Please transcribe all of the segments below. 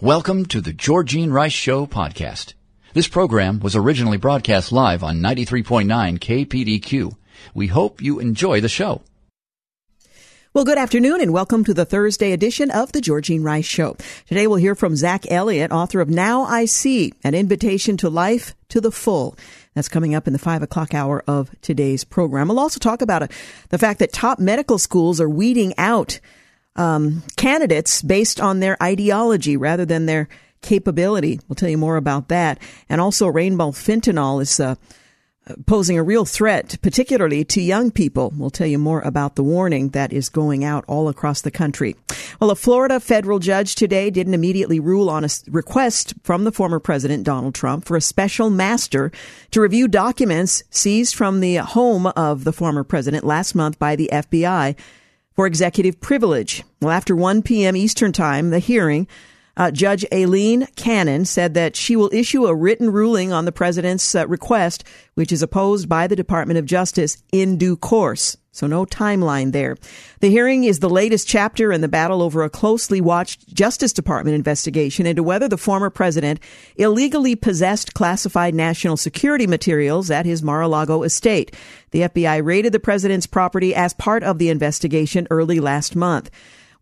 Welcome to the Georgene Rice Show podcast. This program was originally broadcast live on 93.9 KPDQ. We hope you enjoy the show. Well, good afternoon and welcome to the Thursday edition of the Georgene Rice Show. Today we'll hear from Zach Elliott, author of Now I See, An Invitation to Life to the Full. That's coming up in the 5 o'clock hour of today's program. We'll also talk about the fact that top medical schools are weeding out candidates based on their ideology rather than their capability. We'll tell you more about that. And also rainbow fentanyl is posing a real threat, particularly to young people. We'll tell you more about the warning that is going out all across the country. Well, a Florida federal judge today didn't immediately rule on a request from the former president, Donald Trump, for a special master to review documents seized from the home of the former president last month by the FBI for executive privilege. Well, after 1 p.m. Eastern time, the hearing, Judge Aileen Cannon said that she will issue a written ruling on the president's request, which is opposed by the Department of Justice, in due course. So no timeline there. The hearing is the latest chapter in the battle over a closely watched Justice Department investigation into whether the former president illegally possessed classified national security materials at his Mar-a-Lago estate. The FBI raided the president's property as part of the investigation early last month.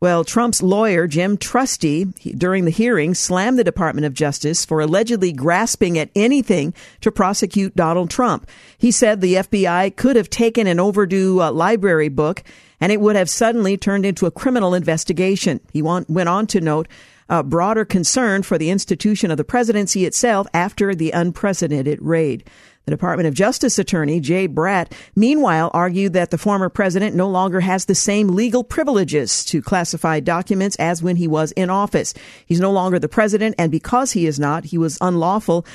Well, Trump's lawyer, Jim Trusty, during the hearing, slammed the Department of Justice for allegedly grasping at anything to prosecute Donald Trump. He said the FBI could have taken an overdue library book and it would have suddenly turned into a criminal investigation. He went on to note a broader concern for the institution of the presidency itself after the unprecedented raid. The Department of Justice attorney, Jay Bratt, meanwhile, argued that the former president no longer has the same legal privileges to classified documents as when he was in office. He's no longer the president, and because he is not, he was unlawful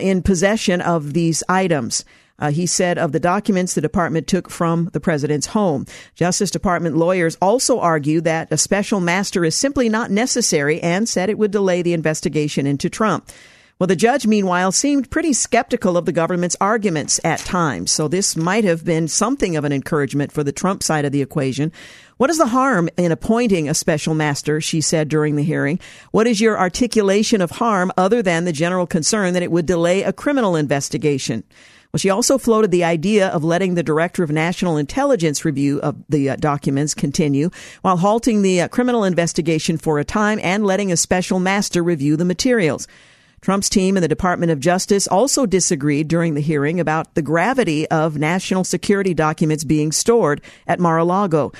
in possession of these items. He said of the documents the department took from the president's home. Justice Department lawyers also argue that a special master is simply not necessary and said it would delay the investigation into Trump. Well, the judge, meanwhile, seemed pretty skeptical of the government's arguments at times. So this might have been something of an encouragement for the Trump side of the equation. What is the harm in appointing a special master, she said during the hearing? What is your articulation of harm other than the general concern that it would delay a criminal investigation? Well, she also floated the idea of letting the Director of National Intelligence review of the documents continue while halting the criminal investigation for a time and letting a special master review the materials. Trump's team and the Department of Justice also disagreed during the hearing about the gravity of national security documents being stored at Mar-a-Lago.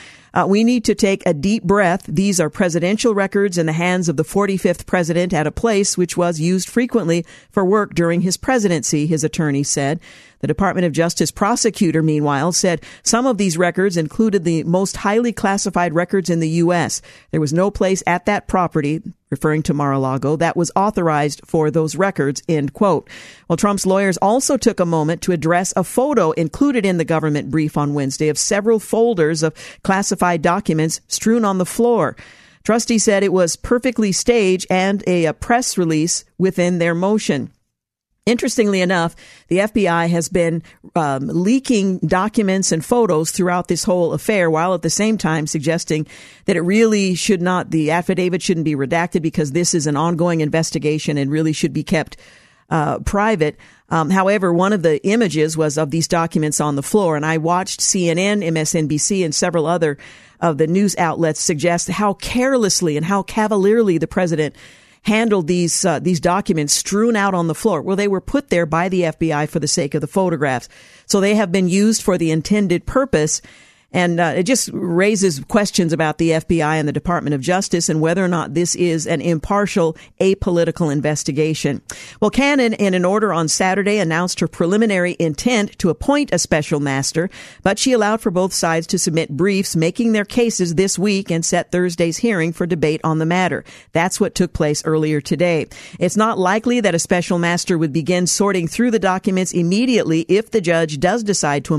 We need to take a deep breath. These are presidential records in the hands of the 45th president at a place which was used frequently for work during his presidency, his attorney said. The Department of Justice prosecutor, meanwhile, said some of these records included the most highly classified records in the U.S. There was no place at that property, referring to Mar-a-Lago, that was authorized for those records, end quote. Well, Trump's lawyers also took a moment to address a photo included in the government brief on Wednesday of several folders of classified documents strewn on the floor. Trusty said it was perfectly staged and a press release within their motion. Interestingly enough, the FBI has been leaking documents and photos throughout this whole affair, while at the same time suggesting that it really should not, the affidavit shouldn't be redacted because this is an ongoing investigation and really should be kept private. However, one of the images was of these documents on the floor, and I watched CNN, MSNBC, and several other of the news outlets suggest how carelessly and how cavalierly the president handled these documents strewn out on the floor. Well, they were put there by the FBI for the sake of the photographs, so they have been used for the intended purpose. And it just raises questions about the FBI and the Department of Justice and whether or not this is an impartial, apolitical investigation. Well, Cannon, in an order on Saturday, announced her preliminary intent to appoint a special master, but she allowed for both sides to submit briefs making their cases this week and set Thursday's hearing for debate on the matter. That's what took place earlier today. It's not likely that a special master would begin sorting through the documents immediately if the judge does decide to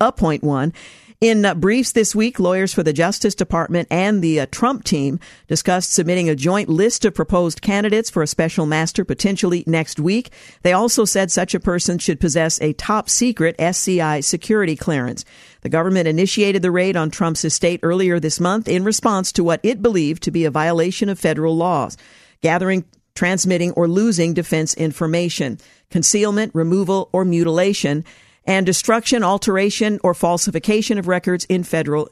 appoint one. In briefs this week, lawyers for the Justice Department and the Trump team discussed submitting a joint list of proposed candidates for a special master potentially next week. They also said such a person should possess a top secret SCI security clearance. The government initiated the raid on Trump's estate earlier this month in response to what it believed to be a violation of federal laws, gathering, transmitting, or losing defense information, concealment, removal, or mutilation, and destruction, alteration, or falsification of records in federal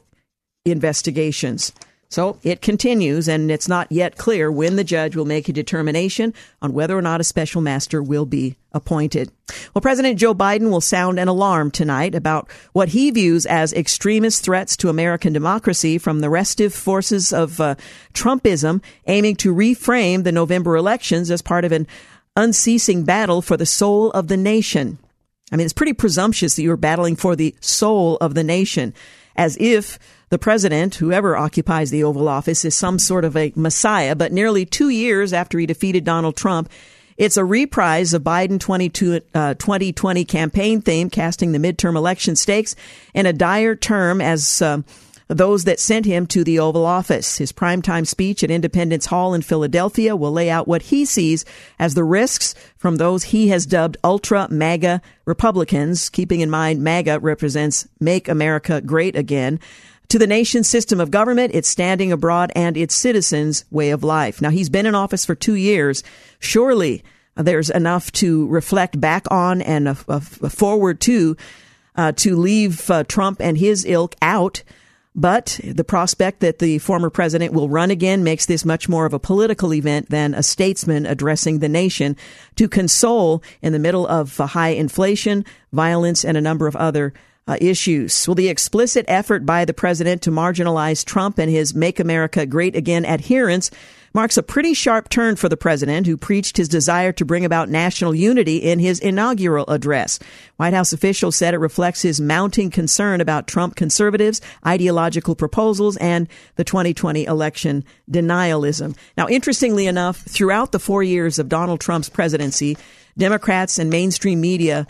investigations. So it continues, and it's not yet clear when the judge will make a determination on whether or not a special master will be appointed. Well, President Joe Biden will sound an alarm tonight about what he views as extremist threats to American democracy from the restive forces of Trumpism, aiming to reframe the November elections as part of an unceasing battle for the soul of the nation. I mean, it's pretty presumptuous that you're battling for the soul of the nation, as if the president, whoever occupies the Oval Office, is some sort of a messiah. But nearly 2 years after he defeated Donald Trump, it's a reprise of Biden 2020 campaign theme, casting the midterm election stakes in a dire term as those that sent him to the Oval Office. His primetime speech at Independence Hall in Philadelphia will lay out what he sees as the risks from those he has dubbed ultra MAGA Republicans, keeping in mind MAGA represents Make America Great Again, to the nation's system of government, its standing abroad, and its citizens' way of life. Now, he's been in office for 2 years. Surely there's enough to reflect back on and forward to leave Trump and his ilk out. But the prospect that the former president will run again makes this much more of a political event than a statesman addressing the nation to console in the middle of high inflation, violence, and a number of other issues. Well, the explicit effort by the president to marginalize Trump and his Make America Great Again adherents marks a pretty sharp turn for the president, who preached his desire to bring about national unity in his inaugural address. White House officials said it reflects his mounting concern about Trump conservatives, ideological proposals, and the 2020 election denialism. Now, interestingly enough, throughout the 4 years of Donald Trump's presidency, Democrats and mainstream media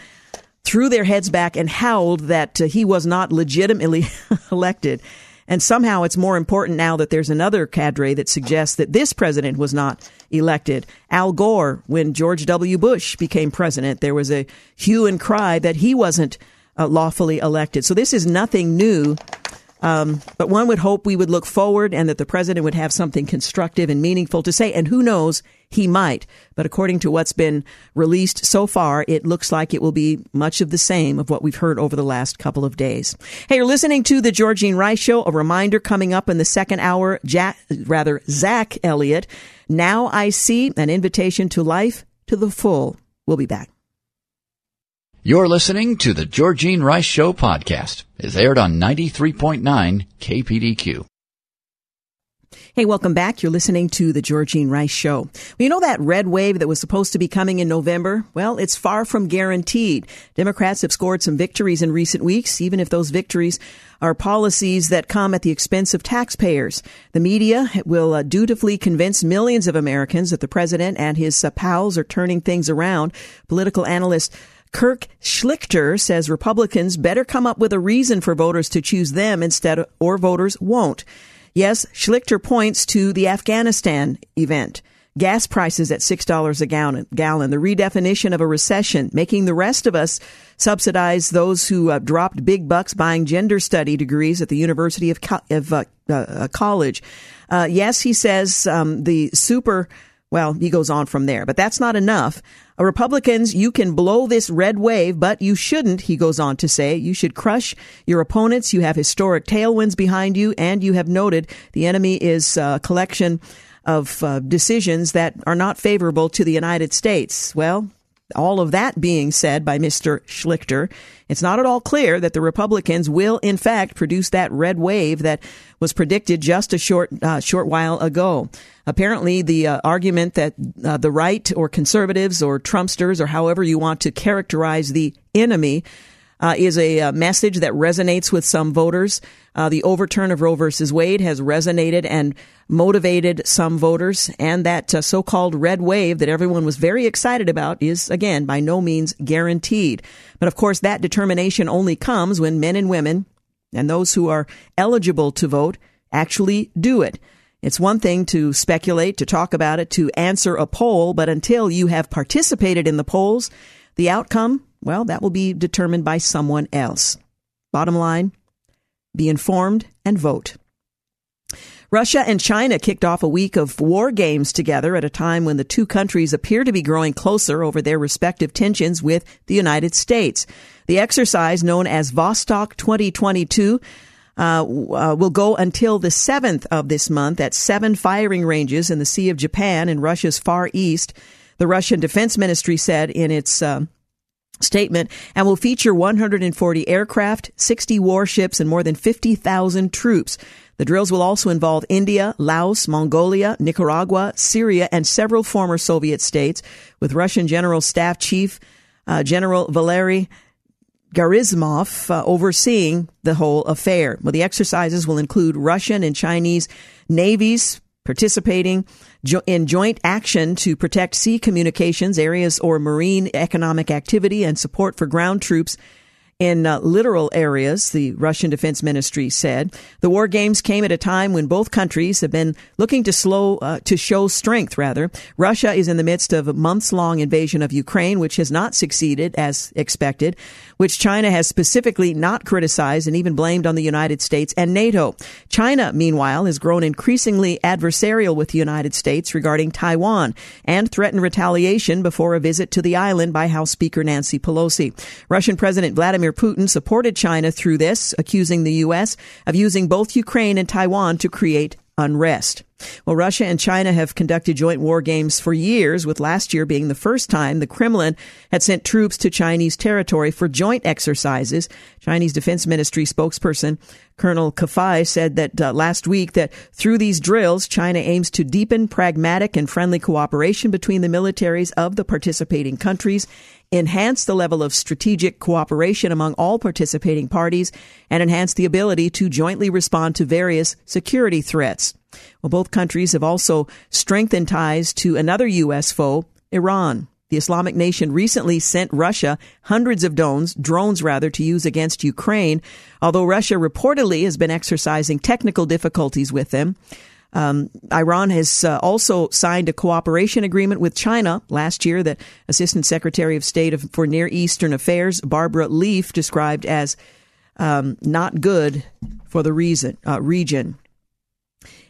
threw their heads back and howled that he was not legitimately elected. And somehow it's more important now that there's another cadre that suggests that this president was not elected. Al Gore, when George W. Bush became president, there was a hue and cry that he wasn't lawfully elected. So this is nothing new. But one would hope we would look forward and that the president would have something constructive and meaningful to say. And who knows, he might. But according to what's been released so far, it looks like it will be much of the same of what we've heard over the last couple of days. Hey, you're listening to The Georgene Rice Show. A reminder coming up in the second hour, Zach Elliot. Now I See, an invitation to life to the full. We'll be back. You're listening to the Georgene Rice Show podcast. It's aired on 93.9 KPDQ. Hey, welcome back. You're listening to the Georgene Rice Show. Well, you know that red wave that was supposed to be coming in November? Well, it's far from guaranteed. Democrats have scored some victories in recent weeks, even if those victories are policies that come at the expense of taxpayers. The media will dutifully convince millions of Americans that the president and his pals are turning things around. Political analyst Kurt Schlichter says Republicans better come up with a reason for voters to choose them instead, or voters won't. Yes, Schlichter points to the Afghanistan event, gas prices at $6 a gallon, the redefinition of a recession, making the rest of us subsidize those who dropped big bucks buying gender study degrees at the University of College. Yes, he says well, he goes on from there, but that's not enough. Republicans, you can blow this red wave, but you shouldn't, he goes on to say. You should crush your opponents. You have historic tailwinds behind you, and you have noted the enemy is a collection of decisions that are not favorable to the United States. Well, All of that being said by Mr. Schlichter, it's not at all clear that the Republicans will, in fact, produce that red wave that was predicted just a short while ago. Apparently, the argument that the right or conservatives or Trumpsters or however you want to characterize the enemy is a message that resonates with some voters. The overturn of Roe versus Wade has resonated and motivated some voters. And that so-called red wave that everyone was very excited about is, again, by no means guaranteed. But, of course, that determination only comes when men and women and those who are eligible to vote actually do it. It's one thing to speculate, to talk about it, to answer a poll. But until you have participated in the polls, the outcome, well, that will be determined by someone else. Bottom line, be informed and vote. Russia and China kicked off a week of war games together at a time when the two countries appear to be growing closer over their respective tensions with the United States. The exercise, known as Vostok 2022, will go until the 7th of this month at 7 firing ranges in the Sea of Japan in Russia's Far East, the Russian Defense Ministry said in its statement, and will feature 140 aircraft, 60 warships, and more than 50,000 troops. The drills will also involve India, Laos, Mongolia, Nicaragua, Syria, and several former Soviet states, with Russian General Staff Chief General Valery Gerasimov overseeing the whole affair. Well, the exercises will include Russian and Chinese navies participating in joint action to protect sea communications areas or marine economic activity and support for ground troops in littoral areas, the Russian Defense Ministry said. The war games came at a time when both countries have been looking to show strength, rather. Russia is in the midst of a months-long invasion of Ukraine, which has not succeeded as expected, which China has specifically not criticized and even blamed on the United States and NATO. China, meanwhile, has grown increasingly adversarial with the United States regarding Taiwan and threatened retaliation before a visit to the island by House Speaker Nancy Pelosi. Russian President Vladimir Putin supported China through this, accusing the U.S. of using both Ukraine and Taiwan to create unrest. Well, Russia and China have conducted joint war games for years, with last year being the first time the Kremlin had sent troops to Chinese territory for joint exercises. Chinese Defense Ministry spokesperson Colonel Kafai said that last week that through these drills, China aims to deepen pragmatic and friendly cooperation between the militaries of the participating countries, enhance the level of strategic cooperation among all participating parties, and enhance the ability to jointly respond to various security threats. Well, both countries have also strengthened ties to another U.S. foe, Iran. The Islamic Nation recently sent Russia hundreds of drones to use against Ukraine, although Russia reportedly has been exercising technical difficulties with them. Iran has also signed a cooperation agreement with China last year that Assistant Secretary of State for Near Eastern Affairs Barbara Leaf described as not good for the region.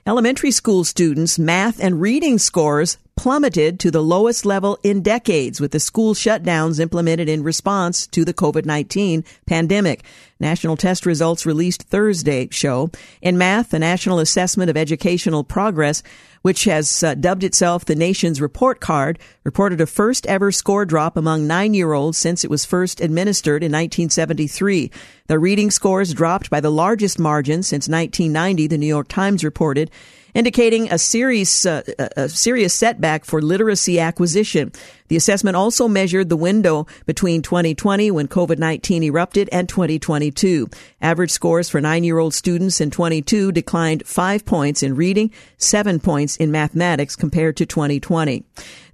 Elementary school students' math and reading scores plummeted to the lowest level in decades with the school shutdowns implemented in response to the COVID-19 pandemic. National test results released Thursday show in math, the National Assessment of Educational Progress, which has dubbed itself the nation's report card, reported a first ever score drop among 9-year-olds since it was first administered in 1973. The reading scores dropped by the largest margin since 1990, the New York Times reported, indicating a serious setback for literacy acquisition. The assessment also measured the window between 2020, when COVID-19 erupted, and 2022. Average scores for 9-year-old students in 22 declined 5 points in reading, 7 points in mathematics compared to 2020.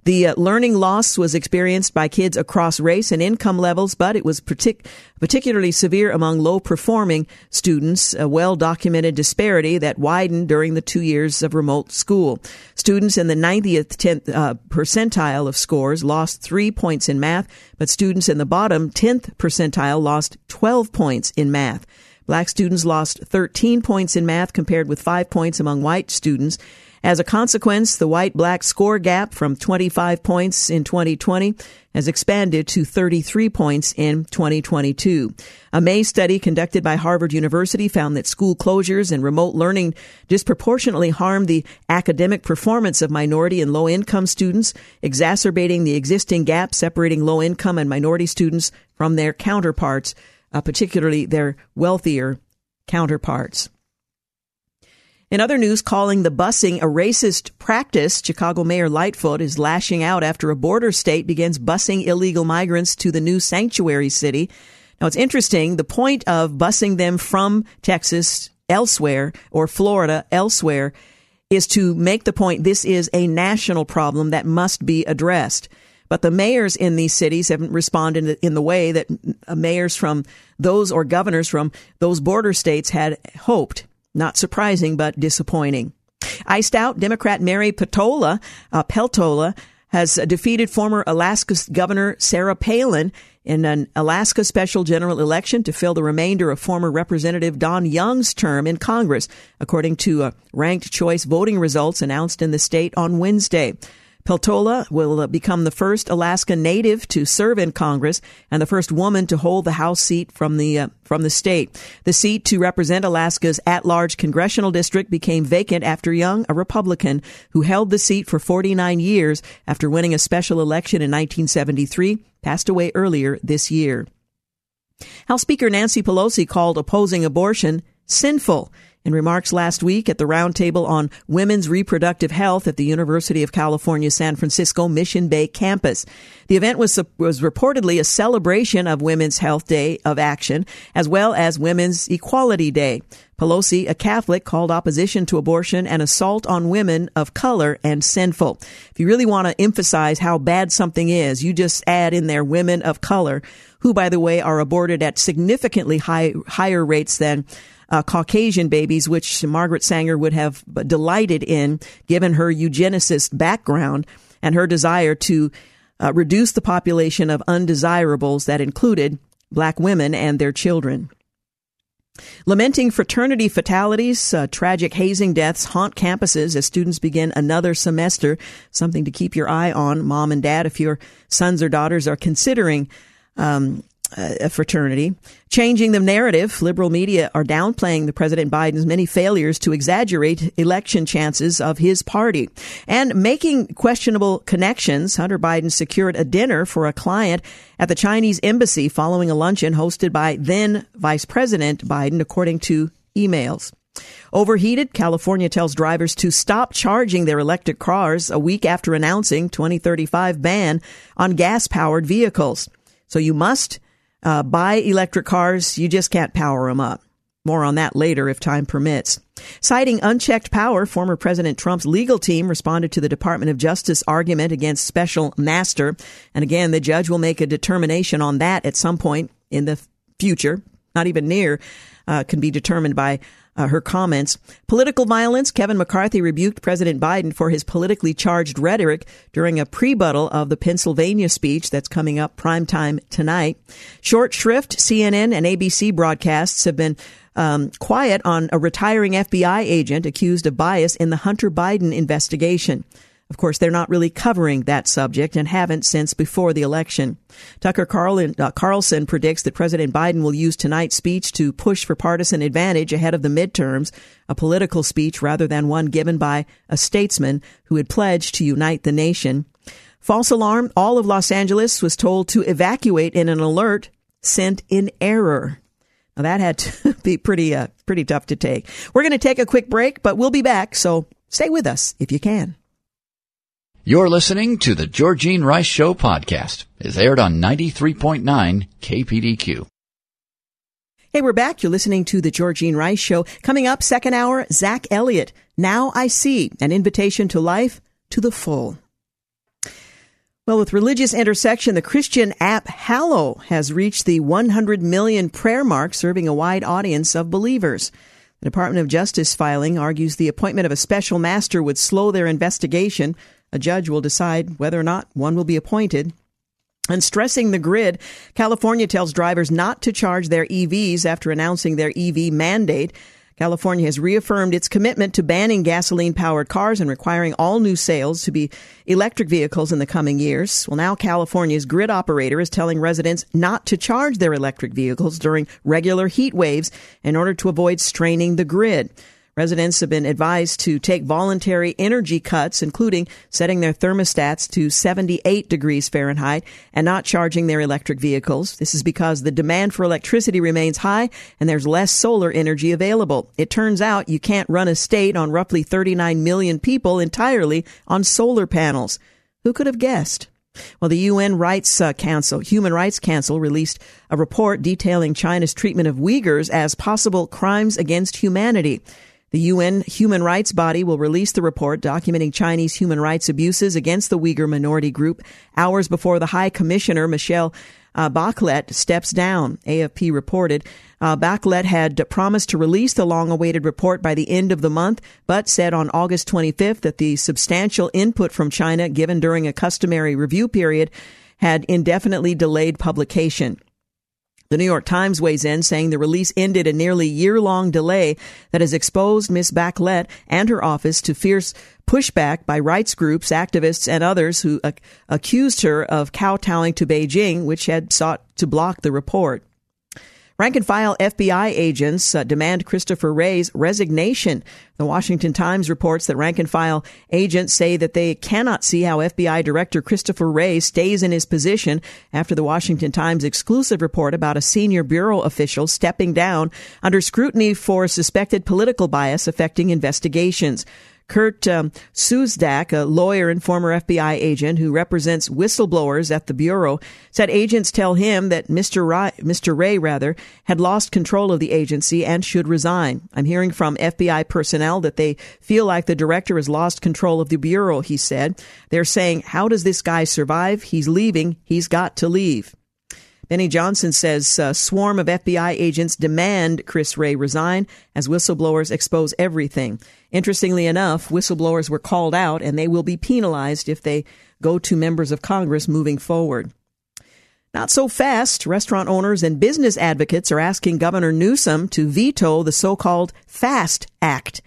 The learning loss was experienced by kids across race and income levels, but it was particularly severe among low-performing students, a well-documented disparity that widened during the 2 years of remote school. Students in the 90th percentile of scores lost 3 points in math, but students in the bottom 10th percentile lost 12 points in math. Black students lost 13 points in math compared with 5 points among white students. As a consequence, the white-black score gap from 25 points in 2020 has expanded to 33 points in 2022. A May study conducted by Harvard University found that school closures and remote learning disproportionately harm the academic performance of minority and low-income students, exacerbating the existing gap separating low-income and minority students from their counterparts, particularly their wealthier counterparts. In other news, calling the busing a racist practice, Chicago Mayor Lightfoot is lashing out after a border state begins busing illegal migrants to the new sanctuary city. Now, it's interesting. The point of busing them from Texas elsewhere or Florida elsewhere is to make the point this is a national problem that must be addressed. But the mayors in these cities haven't responded in the way that mayors from those or governors from those border states had hoped. Not surprising, but disappointing. Iced out, Democrat Mary Peltola, has defeated former Alaska Governor Sarah Palin in an Alaska special general election to fill the remainder of former Representative Don Young's term in Congress, according to ranked choice voting results announced in the state on Wednesday. Peltola will become the first Alaska native to serve in Congress and the first woman to hold the House seat from the state. The seat to represent Alaska's at-large congressional district became vacant after Young, a Republican, who held the seat for 49 years after winning a special election in 1973, passed away earlier this year. House Speaker Nancy Pelosi called opposing abortion sinful. In remarks last week at the roundtable on women's reproductive health at the University of California, San Francisco Mission Bay campus. The event was reportedly a celebration of Women's Health Day of Action, as well as Women's Equality Day. Pelosi, a Catholic, called opposition to abortion an assault on women of color and sinful. If you really want to emphasize how bad something is, you just add in there women of color, who, by the way, are aborted at significantly higher rates than Caucasian babies, which Margaret Sanger would have delighted in, given her eugenicist background and her desire to reduce the population of undesirables that included black women and their children. Lamenting fraternity fatalities, tragic hazing deaths haunt campuses as students begin another semester. Something to keep your eye on, mom and dad, if your sons or daughters are considering a fraternity. Changing the narrative, liberal media are downplaying the President Biden's many failures to exaggerate election chances of his party. And making questionable connections, Hunter Biden secured a dinner for a client at the Chinese embassy following a luncheon hosted by then Vice President Biden, according to emails. Overheated, California tells drivers to stop charging their electric cars a week after announcing 2035 ban on gas-powered vehicles. So you must buy electric cars. You just can't power them up. More on that later if time permits. Citing unchecked power, former President Trump's legal team responded to the Department of Justice argument against special master. And again, the judge will make a determination on that at some point in the future. Not even near can be determined by her comments. Political violence. Kevin McCarthy rebuked President Biden for his politically charged rhetoric during a pre-buttal of the Pennsylvania speech that's coming up primetime tonight. Short shrift. CNN and ABC broadcasts have been quiet on a retiring FBI agent accused of bias in the Hunter Biden investigation. Of course, they're not really covering that subject and haven't since before the election. Tucker Carlson predicts that President Biden will use tonight's speech to push for partisan advantage ahead of the midterms, a political speech rather than one given by a statesman who had pledged to unite the nation. False alarm. All of Los Angeles was told to evacuate in an alert sent in error. Now, that had to be pretty tough to take. We're going to take a quick break, but we'll be back. So stay with us if you can. You're listening to the Georgene Rice Show podcast. It's aired on 93.9 KPDQ. Hey, we're back. You're listening to the Georgene Rice Show. Coming up, second hour, Zach Elliott. Now I See, an invitation to life to the full. Well, with religious intersection, the Christian app Hallow has reached the 100 million prayer mark, serving a wide audience of believers. The Department of Justice filing argues the appointment of a special master would slow their investigation. A judge will decide whether or not one will be appointed. And stressing the grid, California tells drivers not to charge their EVs after announcing their EV mandate. California has reaffirmed its commitment to banning gasoline-powered cars and requiring all new sales to be electric vehicles in the coming years. Well, now California's grid operator is telling residents not to charge their electric vehicles during regular heat waves in order to avoid straining the grid. Residents have been advised to take voluntary energy cuts, including setting their thermostats to 78 degrees Fahrenheit and not charging their electric vehicles. This is because the demand for electricity remains high and there's less solar energy available. It turns out you can't run a state on roughly 39 million people entirely on solar panels. Who could have guessed? Well, the UN Human Rights Council released a report detailing China's treatment of Uyghurs as possible crimes against humanity. The UN human rights body will release the report documenting Chinese human rights abuses against the Uyghur minority group hours before the High Commissioner, Michelle Bachelet, steps down. AFP reported Bachelet had promised to release the long-awaited report by the end of the month, but said on August 25th that the substantial input from China given during a customary review period had indefinitely delayed publication. The New York Times weighs in, saying the release ended a nearly year-long delay that has exposed Ms. Bachelet and her office to fierce pushback by rights groups, activists, and others who accused her of kowtowing to Beijing, which had sought to block the report. Rank-and-file FBI agents demand Christopher Wray's resignation. The Washington Times reports that rank-and-file agents say that they cannot see how FBI Director Christopher Wray stays in his position after the Washington Times exclusive report about a senior bureau official stepping down under scrutiny for suspected political bias affecting investigations. Kurt Schlichter, a lawyer and former FBI agent who represents whistleblowers at the Bureau, said agents tell him that Mr. Wray had lost control of the agency and should resign. I'm hearing from FBI personnel that they feel like the director has lost control of the Bureau, he said. They're saying, how does this guy survive? He's leaving. He's got to leave. Benny Johnson says a swarm of FBI agents demand Chris Wray resign as whistleblowers expose everything. Interestingly enough, whistleblowers were called out and they will be penalized if they go to members of Congress moving forward. Not so fast. Restaurant owners and business advocates are asking Governor Newsom to veto the so-called FAST Act.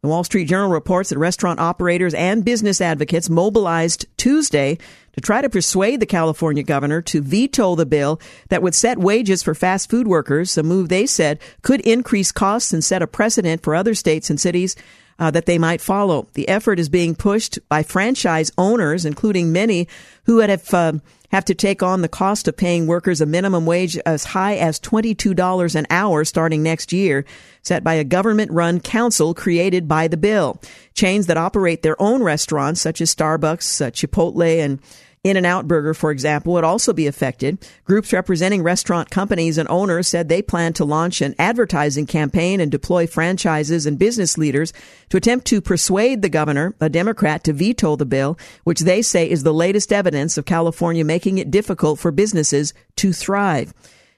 The Wall Street Journal reports that restaurant operators and business advocates mobilized Tuesday to try to persuade the California governor to veto the bill that would set wages for fast food workers, a move they said could increase costs and set a precedent for other states and cities that they might follow. The effort is being pushed by franchise owners, including many who have to take on the cost of paying workers a minimum wage as high as $22 an hour starting next year, set by a government-run council created by the bill. Chains that operate their own restaurants, such as Starbucks, Chipotle, and In-N-Out Burger, for example, would also be affected. Groups representing restaurant companies and owners said they plan to launch an advertising campaign and deploy franchises and business leaders to attempt to persuade the governor, a Democrat, to veto the bill, which they say is the latest evidence of California making it difficult for businesses to thrive.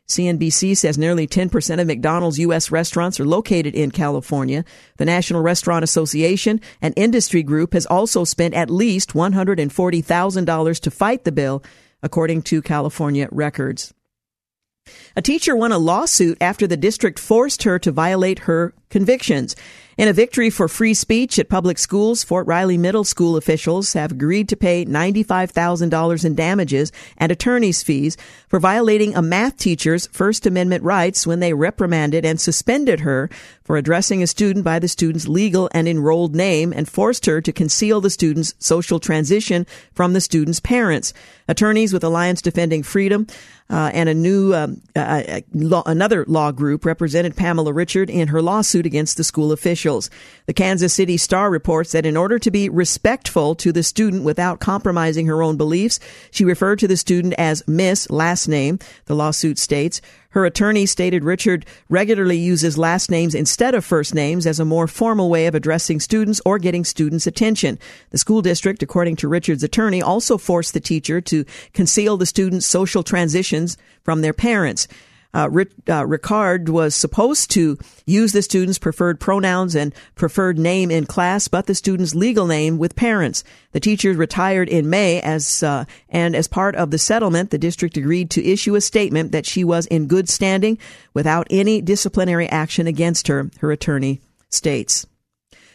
CNBC says nearly 10% of McDonald's U.S. restaurants are located in California. The National Restaurant Association, an industry group, has also spent at least $140,000 to fight the bill, according to California records. A teacher won a lawsuit after the district forced her to violate her convictions. In a victory for free speech at public schools, Fort Riley Middle School officials have agreed to pay $95,000 in damages and attorney's fees for violating a math teacher's First Amendment rights when they reprimanded and suspended her for addressing a student by the student's legal and enrolled name and forced her to conceal the student's social transition from the student's parents. Attorneys with Alliance Defending Freedom and another law group represented Pamela Ricard in her lawsuit against the school officials. The Kansas City Star reports that in order to be respectful to the student without compromising her own beliefs, she referred to the student as Miss last name, the lawsuit states. Her attorney stated Ricard regularly uses last names instead of first names as a more formal way of addressing students or getting students' attention. The school district, according to Ricard's attorney, also forced the teacher to conceal the students' social transitions from their parents. Ricard was supposed to use the student's preferred pronouns and preferred name in class, but the student's legal name with parents. The teacher retired in May, as part of the settlement, the district agreed to issue a statement that she was in good standing without any disciplinary action against her, her attorney states.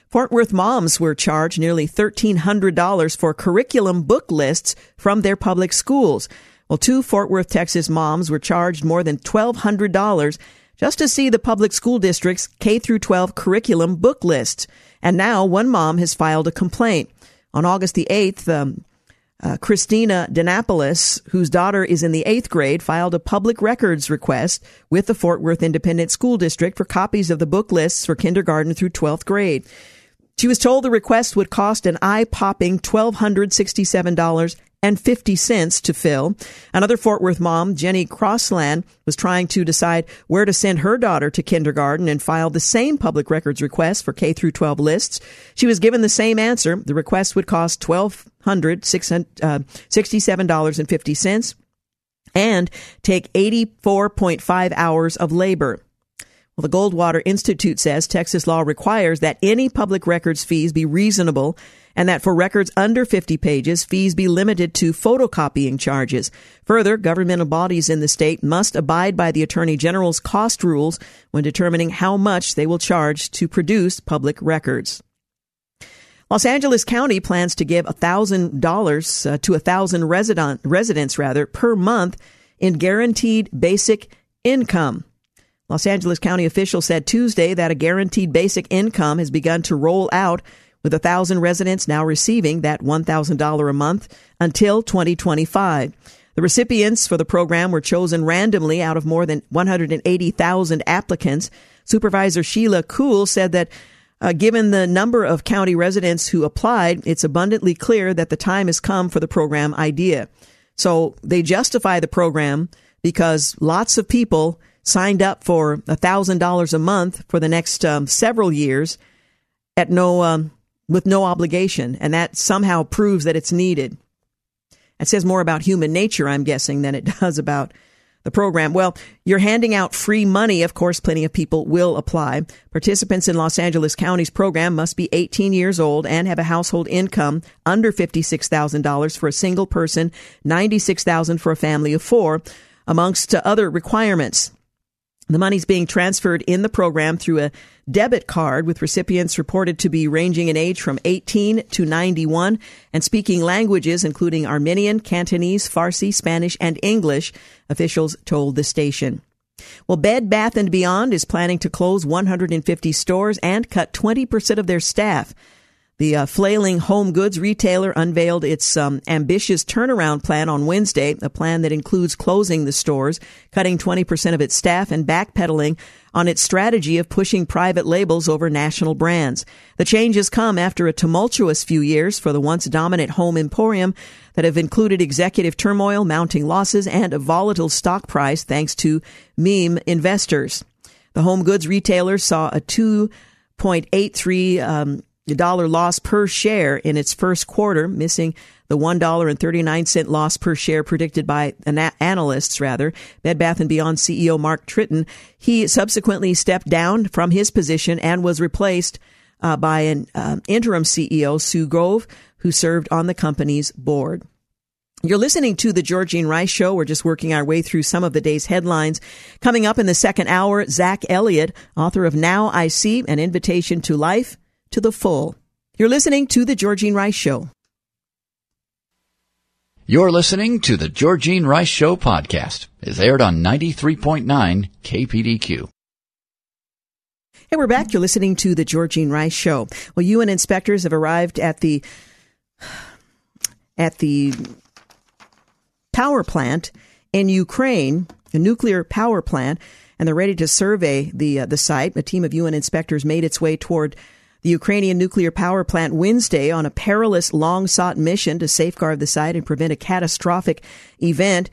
Fort Worth moms were charged nearly $1,300 for curriculum book lists from their public schools. Well, two Fort Worth, Texas moms were charged more than $1,200 just to see the public school district's K-12 curriculum book lists. And now one mom has filed a complaint. On August the 8th, Christina Danopoulos, whose daughter is in the 8th grade, filed a public records request with the Fort Worth Independent School District for copies of the book lists for kindergarten through 12th grade. She was told the request would cost an eye-popping $1,267.50 to fill. Another Fort Worth mom, Jenny Crossland, was trying to decide where to send her daughter to kindergarten and filed the same public records request for K-12 lists. She was given the same answer. The request would cost $1,267.50 and take 84.5 hours of labor. Well, the Goldwater Institute says Texas law requires that any public records fees be reasonable and that for records under 50 pages, fees be limited to photocopying charges. Further, governmental bodies in the state must abide by the Attorney General's cost rules when determining how much they will charge to produce public records. Los Angeles County plans to give $1,000 to 1,000 residents per month in guaranteed basic income. Los Angeles County officials said Tuesday that a guaranteed basic income has begun to roll out, with 1,000 residents now receiving that $1,000 a month until 2025. The recipients for the program were chosen randomly out of more than 180,000 applicants. Supervisor Sheila Kuhl said that given the number of county residents who applied, it's abundantly clear that the time has come for the program idea. So they justify the program because lots of people signed up for $1,000 a month for the next several years at with no obligation, and that somehow proves that it's needed. It says more about human nature, I'm guessing, than it does about the program. Well, you're handing out free money. Of course, plenty of people will apply. Participants in Los Angeles County's program must be 18 years old and have a household income under $56,000 for a single person, $96,000 for a family of four, amongst other requirements. The money's being transferred in the program through a debit card, with recipients reported to be ranging in age from 18 to 91 and speaking languages including Armenian, Cantonese, Farsi, Spanish, and English, officials told the station. Well, Bed Bath & Beyond is planning to close 150 stores and cut 20% of their staff. The flailing home goods retailer unveiled its ambitious turnaround plan on Wednesday, a plan that includes closing the stores, cutting 20% of its staff, and backpedaling on its strategy of pushing private labels over national brands. The changes come after a tumultuous few years for the once dominant home emporium that have included executive turmoil, mounting losses, and a volatile stock price thanks to meme investors. The home goods retailer saw a $2.83 dollar loss per share in its first quarter, missing the $1.39 loss per share predicted by analysts. Bed Bath & Beyond CEO Mark Tritton, he subsequently stepped down from his position and was replaced by an interim CEO, Sue Grove, who served on the company's board. You're listening to The Georgene Rice Show. We're just working our way through some of the day's headlines. Coming up in the second hour, Zach Elliott, author of Now I See, An Invitation to Life, to the Full. You're listening to The Georgene Rice Show. You're listening to The Georgene Rice Show podcast. It's aired on 93.9 KPDQ. Hey, we're back. You're listening to The Georgene Rice Show. Well, UN inspectors have arrived at the power plant in Ukraine, a nuclear power plant, and they're ready to survey the site. A team of UN inspectors made its way toward the Ukrainian nuclear power plant Wednesday on a perilous, long-sought mission to safeguard the site and prevent a catastrophic event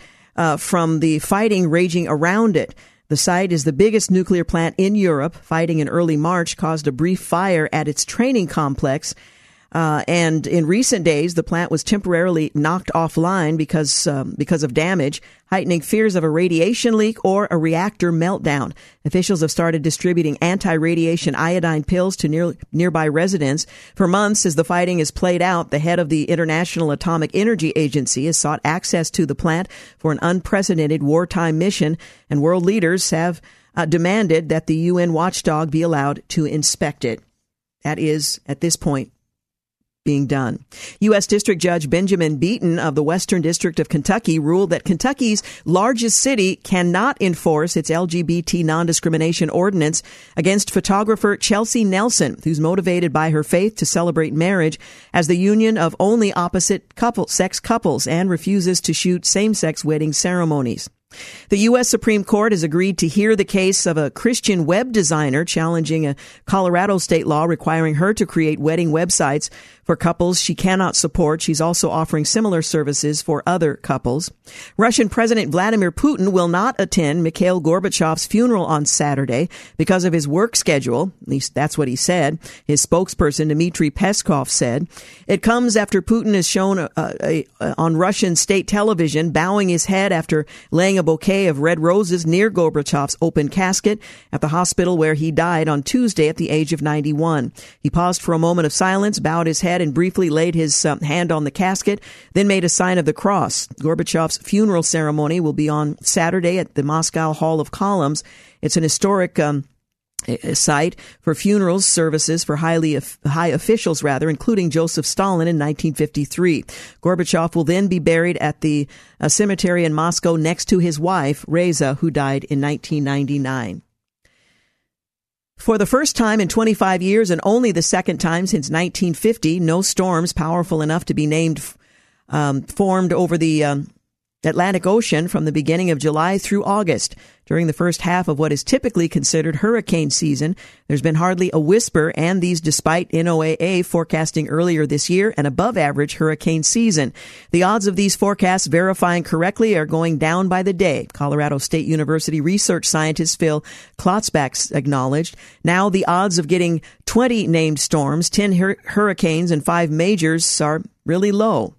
from the fighting raging around it. The site is the biggest nuclear plant in Europe. Fighting in early March caused a brief fire at its training complex And in recent days, the plant was temporarily knocked offline because of damage, heightening fears of a radiation leak or a reactor meltdown. Officials have started distributing anti-radiation iodine pills to nearby residents. For months, as the fighting is played out, the head of the International Atomic Energy Agency has sought access to the plant for an unprecedented wartime mission, and world leaders have demanded that the UN watchdog be allowed to inspect it. That is, at this point, being done. U.S. District Judge Benjamin Beaton of the Western District of Kentucky ruled that Kentucky's largest city cannot enforce its LGBT non-discrimination ordinance against photographer Chelsea Nelson, who's motivated by her faith to celebrate marriage as the union of only opposite sex couples and refuses to shoot same-sex wedding ceremonies. The U.S. Supreme Court has agreed to hear the case of a Christian web designer challenging a Colorado state law requiring her to create wedding websites for couples she cannot support. She's also offering similar services for other couples. Russian President Vladimir Putin will not attend Mikhail Gorbachev's funeral on Saturday because of his work schedule. At least that's what he said. His spokesperson, Dmitry Peskov, said. It comes after Putin is shown on Russian state television bowing his head after laying a bouquet of red roses near Gorbachev's open casket at the hospital where he died on Tuesday at the age of 91. He paused for a moment of silence, bowed his head, and briefly laid his hand on the casket, then made a sign of the cross. Gorbachev's funeral ceremony will be on Saturday at the Moscow Hall of Columns. It's an historic site for funeral services for high officials, including Joseph Stalin in 1953. Gorbachev will then be buried at the cemetery in Moscow next to his wife, Reza, who died in 1999. For the first time in 25 years and only the second time since 1950, no storms powerful enough to be named formed over the Atlantic Ocean from the beginning of July through August. During the first half of what is typically considered hurricane season, there's been hardly a whisper, and these despite NOAA forecasting earlier this year an above-average hurricane season. The odds of these forecasts verifying correctly are going down by the day, Colorado State University research scientist Phil Klotzbach acknowledged. Now the odds of getting 20 named storms, 10 hurricanes, and 5 majors are really low.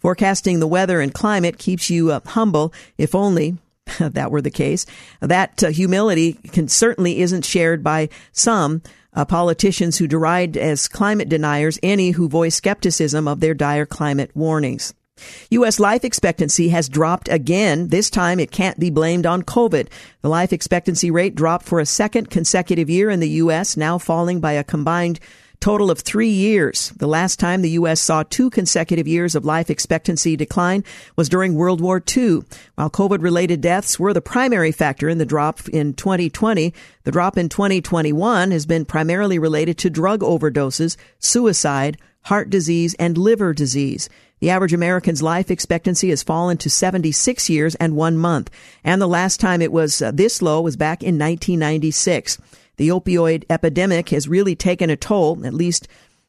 Forecasting the weather and climate keeps you humble, if only that were the case. That humility certainly isn't shared by some politicians who deride as climate deniers any who voice skepticism of their dire climate warnings. U.S. life expectancy has dropped again. This time it can't be blamed on COVID. The life expectancy rate dropped for a second consecutive year in the U.S., now falling by a combined total of 3 years. The last time the U.S. saw 2 consecutive years of life expectancy decline was during World War II. While COVID-related deaths were the primary factor in the drop in 2020, the drop in 2021 has been primarily related to drug overdoses, suicide, heart disease, and liver disease. The average American's life expectancy has fallen to 76 years and 1 month. And the last time it was this low was back in 1996. The opioid epidemic has really taken a toll, at least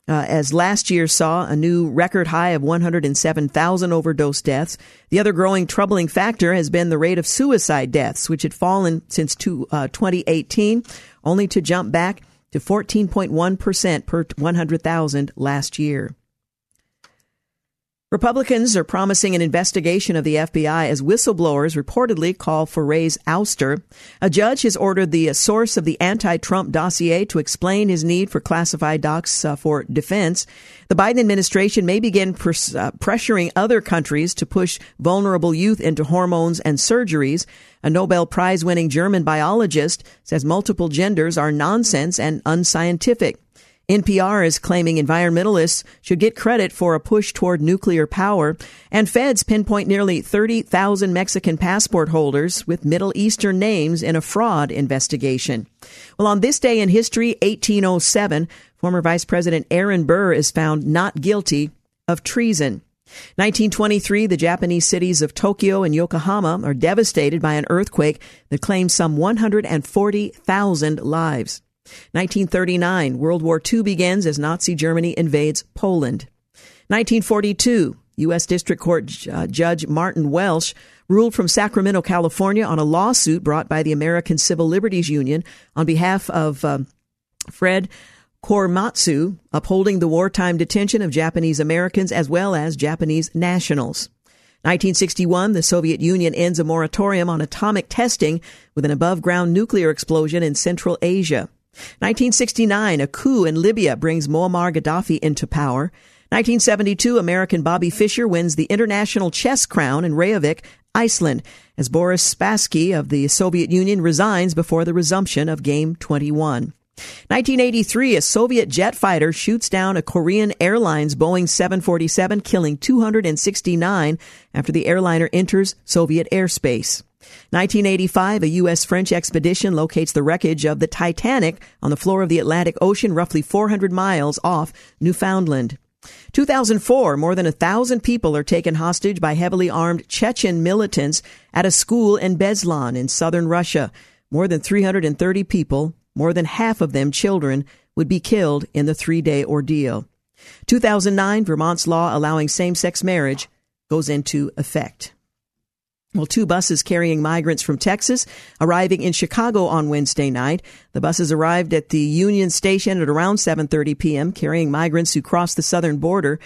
as last year saw a new record high of 107,000 overdose deaths. The other growing troubling factor has been the rate of suicide deaths, which had fallen since 2018, only to jump back to 14.1% per 100,000 last year. Republicans are promising an investigation of the FBI as whistleblowers reportedly call for Ray's ouster. A judge has ordered the source of the anti-Trump dossier to explain his need for classified docs for defense. The Biden administration may begin pressuring other countries to push vulnerable youth into hormones and surgeries. A Nobel Prize-winning German biologist says multiple genders are nonsense and unscientific. NPR is claiming environmentalists should get credit for a push toward nuclear power, and feds pinpoint nearly 30,000 Mexican passport holders with Middle Eastern names in a fraud investigation. Well, on this day in history, 1807, former Vice President Aaron Burr is found not guilty of treason. 1923, the Japanese cities of Tokyo and Yokohama are devastated by an earthquake that claimed some 140,000 lives. 1939, World War II begins as Nazi Germany invades Poland. 1942, U.S. District Court Judge Martin Welsh ruled from Sacramento, California on a lawsuit brought by the American Civil Liberties Union on behalf of Fred Korematsu, upholding the wartime detention of Japanese Americans as well as Japanese nationals. 1961, the Soviet Union ends a moratorium on atomic testing with an above-ground nuclear explosion in Central Asia. 1969, a coup in Libya brings Muammar Gaddafi into power. 1972, American Bobby Fischer wins the international chess crown in Reykjavik, Iceland, as Boris Spassky of the Soviet Union resigns before the resumption of Game 21. 1983, a Soviet jet fighter shoots down a Korean Airlines Boeing 747, killing 269 after the airliner enters Soviet airspace. 1985, a U.S.-French expedition locates the wreckage of the Titanic on the floor of the Atlantic Ocean, roughly 400 miles off Newfoundland. 2004, more than 1,000 people are taken hostage by heavily armed Chechen militants at a school in Beslan in southern Russia. More than 330 people, more than half of them children, would be killed in the three-day ordeal. 2009, Vermont's law allowing same-sex marriage goes into effect. Well, two buses carrying migrants from Texas arriving in Chicago on Wednesday night. The buses arrived at the Union Station at around 7:30 p.m., carrying migrants who crossed the southern border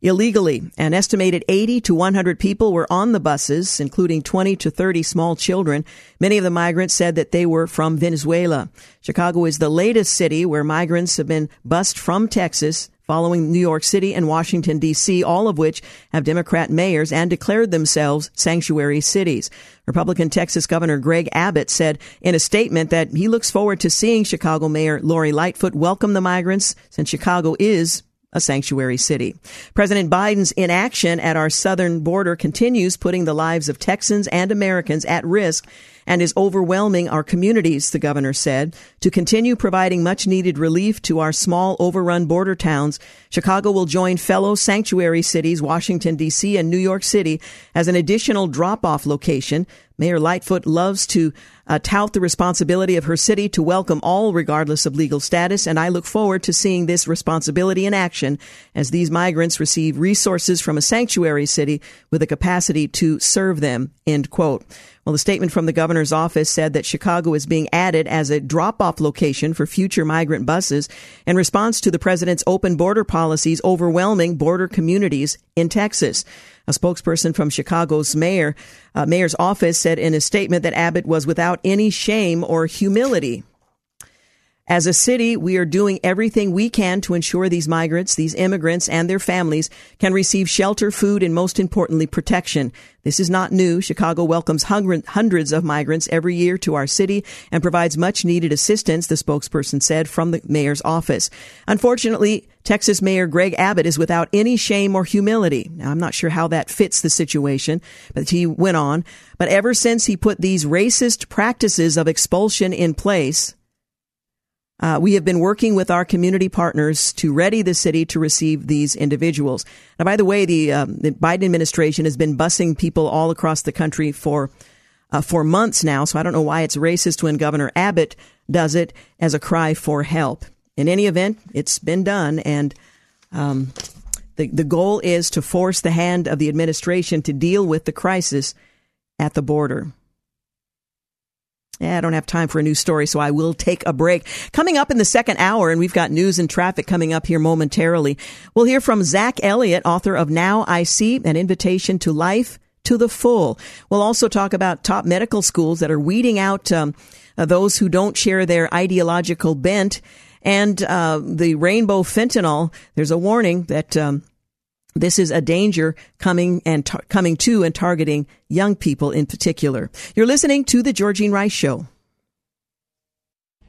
illegally. An estimated 80 to 100 people were on the buses, including 20 to 30 small children. Many of the migrants said that they were from Venezuela. Chicago is the latest city where migrants have been bused from Texas, following New York City and Washington, D.C., all of which have Democrat mayors and declared themselves sanctuary cities. Republican Texas Governor Greg Abbott said in a statement that he looks forward to seeing Chicago Mayor Lori Lightfoot welcome the migrants, since Chicago is a sanctuary city. President Biden's inaction at our southern border continues, putting the lives of Texans and Americans at risk, and is overwhelming our communities, the governor said. To continue providing much-needed relief to our small, overrun border towns, Chicago will join fellow sanctuary cities, Washington, D.C., and New York City, as an additional drop-off location. Mayor Lightfoot loves to tout the responsibility of her city to welcome all, regardless of legal status, and I look forward to seeing this responsibility in action as these migrants receive resources from a sanctuary city with a capacity to serve them, end quote. Well, the statement from the governor's office said that Chicago is being added as a drop-off location for future migrant buses in response to the president's open border policies overwhelming border communities in Texas. A spokesperson from Chicago's mayor's office said in a statement that Abbott was without any shame or humility. As a city, we are doing everything we can to ensure these migrants, these immigrants, and their families can receive shelter, food, and most importantly, protection. This is not new. Chicago welcomes hundreds of migrants every year to our city and provides much-needed assistance, the spokesperson said from the mayor's office. Unfortunately, Texas Mayor Greg Abbott is without any shame or humility. Now, I'm not sure how that fits the situation, but he went on. But ever since he put these racist practices of expulsion in place, we have been working with our community partners to ready the city to receive these individuals. Now, by the way, the Biden administration has been busing people all across the country for months now. So I don't know why it's racist when Governor Abbott does it as a cry for help. In any event, it's been done. And the goal is to force the hand of the administration to deal with the crisis at the border. I don't have time for a news story, so I will take a break. Coming up in the second hour, and we've got news and traffic coming up here momentarily, we'll hear from Zach Elliott, author of Now I See, An Invitation to Life to the Full. We'll also talk about top medical schools that are weeding out those who don't share their ideological bent, and the rainbow fentanyl. There's a warning that this is a danger coming to and targeting young people in particular. You're listening to The Georgene Rice Show.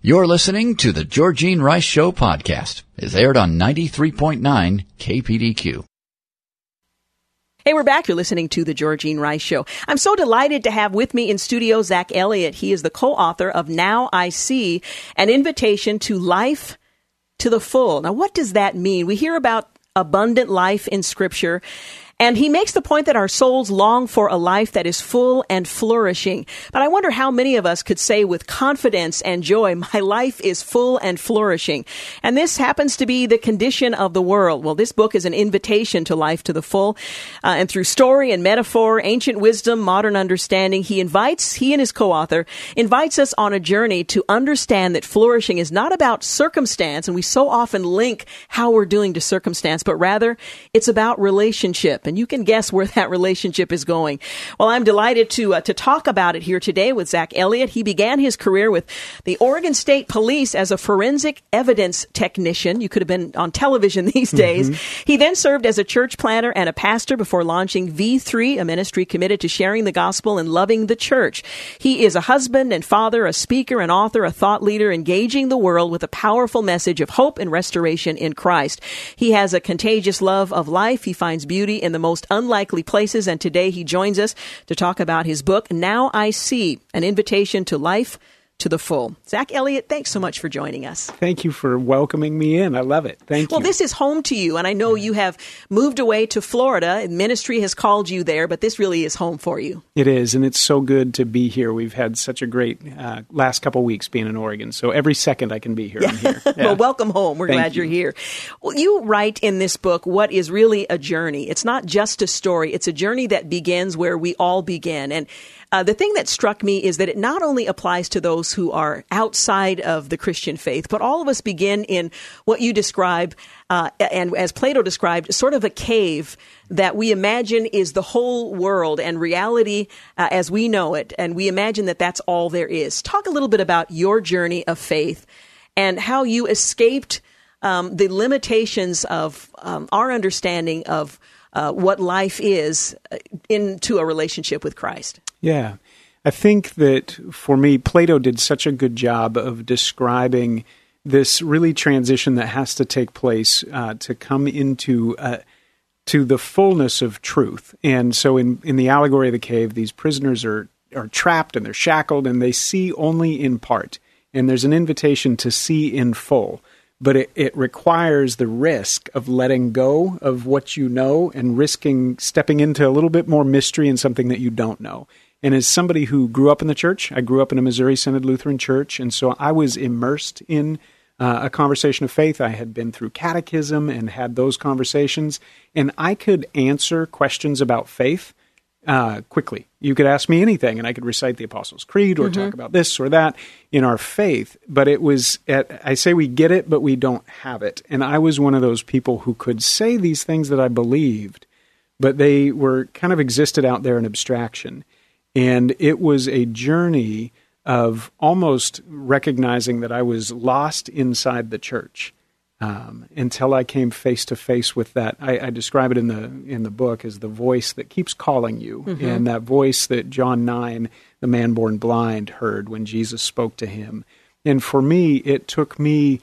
You're listening to The Georgene Rice Show podcast. It's aired on 93.9 KPDQ. Hey, we're back. You're listening to The Georgene Rice Show. I'm so delighted to have with me in studio Zach Elliott. He is the co-author of Now I See, An Invitation to Life to the Full. Now, what does that mean? We hear about abundant life in Scripture. And he makes the point that our souls long for a life that is full and flourishing. But I wonder how many of us could say with confidence and joy, my life is full and flourishing. And this happens to be the condition of the world. Well, this book is an invitation to life to the full. And through story and metaphor, ancient wisdom, modern understanding, he and his co-author invites us on a journey to understand that flourishing is not about circumstance, and we so often link how we're doing to circumstance, but rather it's about relationship, and you can guess where that relationship is going. Well, I'm delighted to talk about it here today with Zach Elliott. He began his career with the Oregon State Police as a forensic evidence technician. You could have been on television these days. Mm-hmm. He then served as a church planner and a pastor before launching V3, a ministry committed to sharing the gospel and loving the church. He is a husband and father, a speaker, an author, a thought leader, engaging the world with a powerful message of hope and restoration in Christ. He has a contagious love of life. He finds beauty in the most unlikely places, and today he joins us to talk about his book, Now I See, an invitation to life to the full. Zach Elliott, thanks so much for joining us. Thank you for welcoming me in. I love it. Thank you. Well, this is home to you, and I know you have moved away to Florida. Ministry has called you there, but this really is home for you. It is, and it's so good to be here. We've had such a great last couple weeks being in Oregon, so every second I can be here, I'm here. Yeah. Well, welcome home. We're glad you're here. Well, you write in this book what is really a journey. It's not just a story. It's a journey that begins where we all begin, and the thing that struck me is that it not only applies to those who are outside of the Christian faith, but all of us begin in what you describe, and as Plato described, sort of a cave that we imagine is the whole world and reality as we know it, and we imagine that that's all there is. Talk a little bit about your journey of faith and how you escaped the limitations of our understanding of what life is into a relationship with Christ. Yeah. I think that for me, Plato did such a good job of describing this really transition that has to take place to come into to the fullness of truth. And so in the allegory of the cave, these prisoners are trapped and they're shackled and they see only in part. And there's an invitation to see in full. But it requires the risk of letting go of what you know and risking stepping into a little bit more mystery in something that you don't know. And as somebody who grew up in the church, I grew up in a Missouri Synod Lutheran church, and so I was immersed in a conversation of faith. I had been through catechism and had those conversations, and I could answer questions about faith quickly. You could ask me anything, and I could recite the Apostles' Creed or talk about this or that in our faith. But it was, I say we get it, but we don't have it. And I was one of those people who could say these things that I believed, but they were kind of existed out there in abstraction. And it was a journey of almost recognizing that I was lost inside the church until I came face to face with that. I describe it in the book as the voice that keeps calling you, and that voice that John 9, the man born blind, heard when Jesus spoke to him. And for me, it took me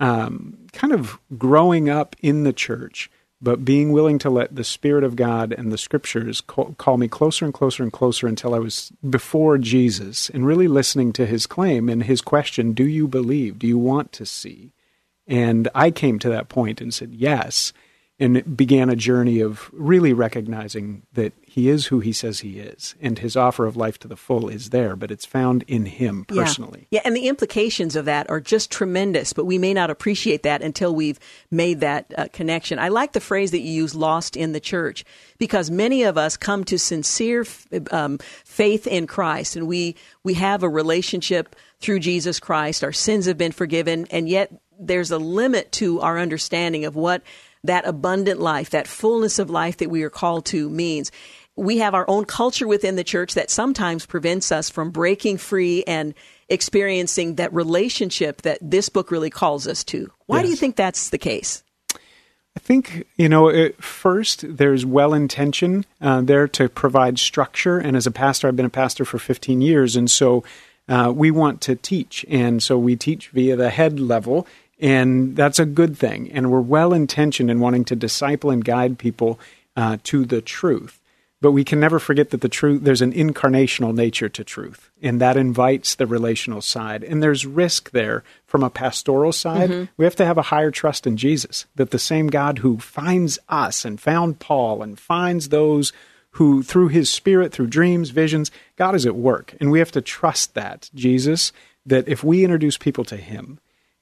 kind of growing up in the church, but being willing to let the Spirit of God and the Scriptures call me closer and closer and closer until I was before Jesus and really listening to his claim and his question, do you believe? Do you want to see? And I came to that point and said yes, and it began a journey of really recognizing that he is who he says he is, and his offer of life to the full is there, but it's found in him personally. Yeah, and the implications of that are just tremendous, but we may not appreciate that until we've made that connection. I like the phrase that you use, lost in the church, because many of us come to sincere faith in Christ, and we have a relationship through Jesus Christ. Our sins have been forgiven, and yet there's a limit to our understanding of what that abundant life, that fullness of life that we are called to means. We have our own culture within the church that sometimes prevents us from breaking free and experiencing that relationship that this book really calls us to. Why do you think that's the case? I think, first, there's well-intention there to provide structure. And as a pastor, I've been a pastor for 15 years. And so we want to teach. And so we teach via the head level. And that's a good thing. And we're well-intentioned in wanting to disciple and guide people to the truth. But we can never forget that the truth, there's an incarnational nature to truth, and that invites the relational side. And there's risk there from a pastoral side. Mm-hmm. We have to have a higher trust in Jesus, that the same God who finds us and found Paul and finds those who, through his Spirit, through dreams, visions, God is at work. And we have to trust that, Jesus, that if we introduce people to him,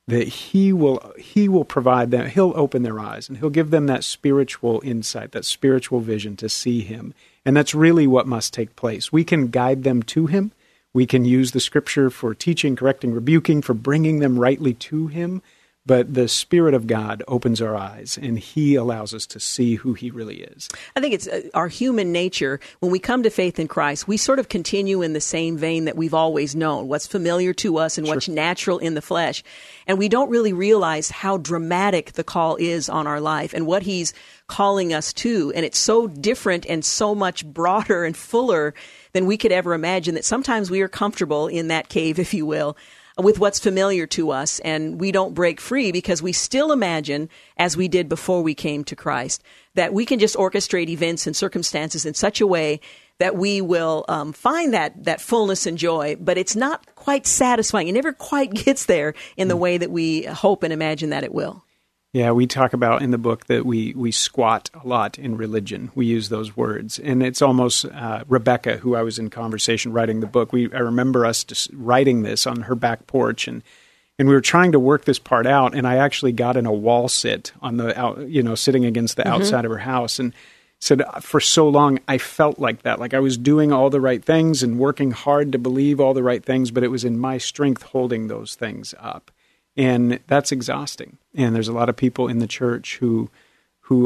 that he will provide them, he'll open their eyes, and he'll give them that spiritual insight, that spiritual vision to see him. And that's really what must take place. We can guide them to him. We can use the scripture for teaching, correcting, rebuking, for bringing them rightly to him. But the Spirit of God opens our eyes, and he allows us to see who he really is. I think it's our human nature. When we come to faith in Christ, we sort of continue in the same vein that we've always known, what's familiar to us and what's natural in the flesh. And we don't really realize how dramatic the call is on our life and what he's calling us to. And it's so different and so much broader and fuller than we could ever imagine that sometimes we are comfortable in that cave, if you will, with what's familiar to us, and we don't break free because we still imagine, as we did before we came to Christ, that we can just orchestrate events and circumstances in such a way that we will find that fullness and joy, but it's not quite satisfying. It never quite gets there in the way that we hope and imagine that it will. Yeah, we talk about in the book that we squat a lot in religion. We use those words. And it's almost Rebecca, who I was in conversation writing the book. I remember us just writing this on her back porch, and we were trying to work this part out. And I actually got in a wall sit on the sitting against the mm-hmm. outside of her house, and said, for so long, I felt like that. Like I was doing all the right things and working hard to believe all the right things, but it was in my strength holding those things up. And that's exhausting. And there's a lot of people in the church who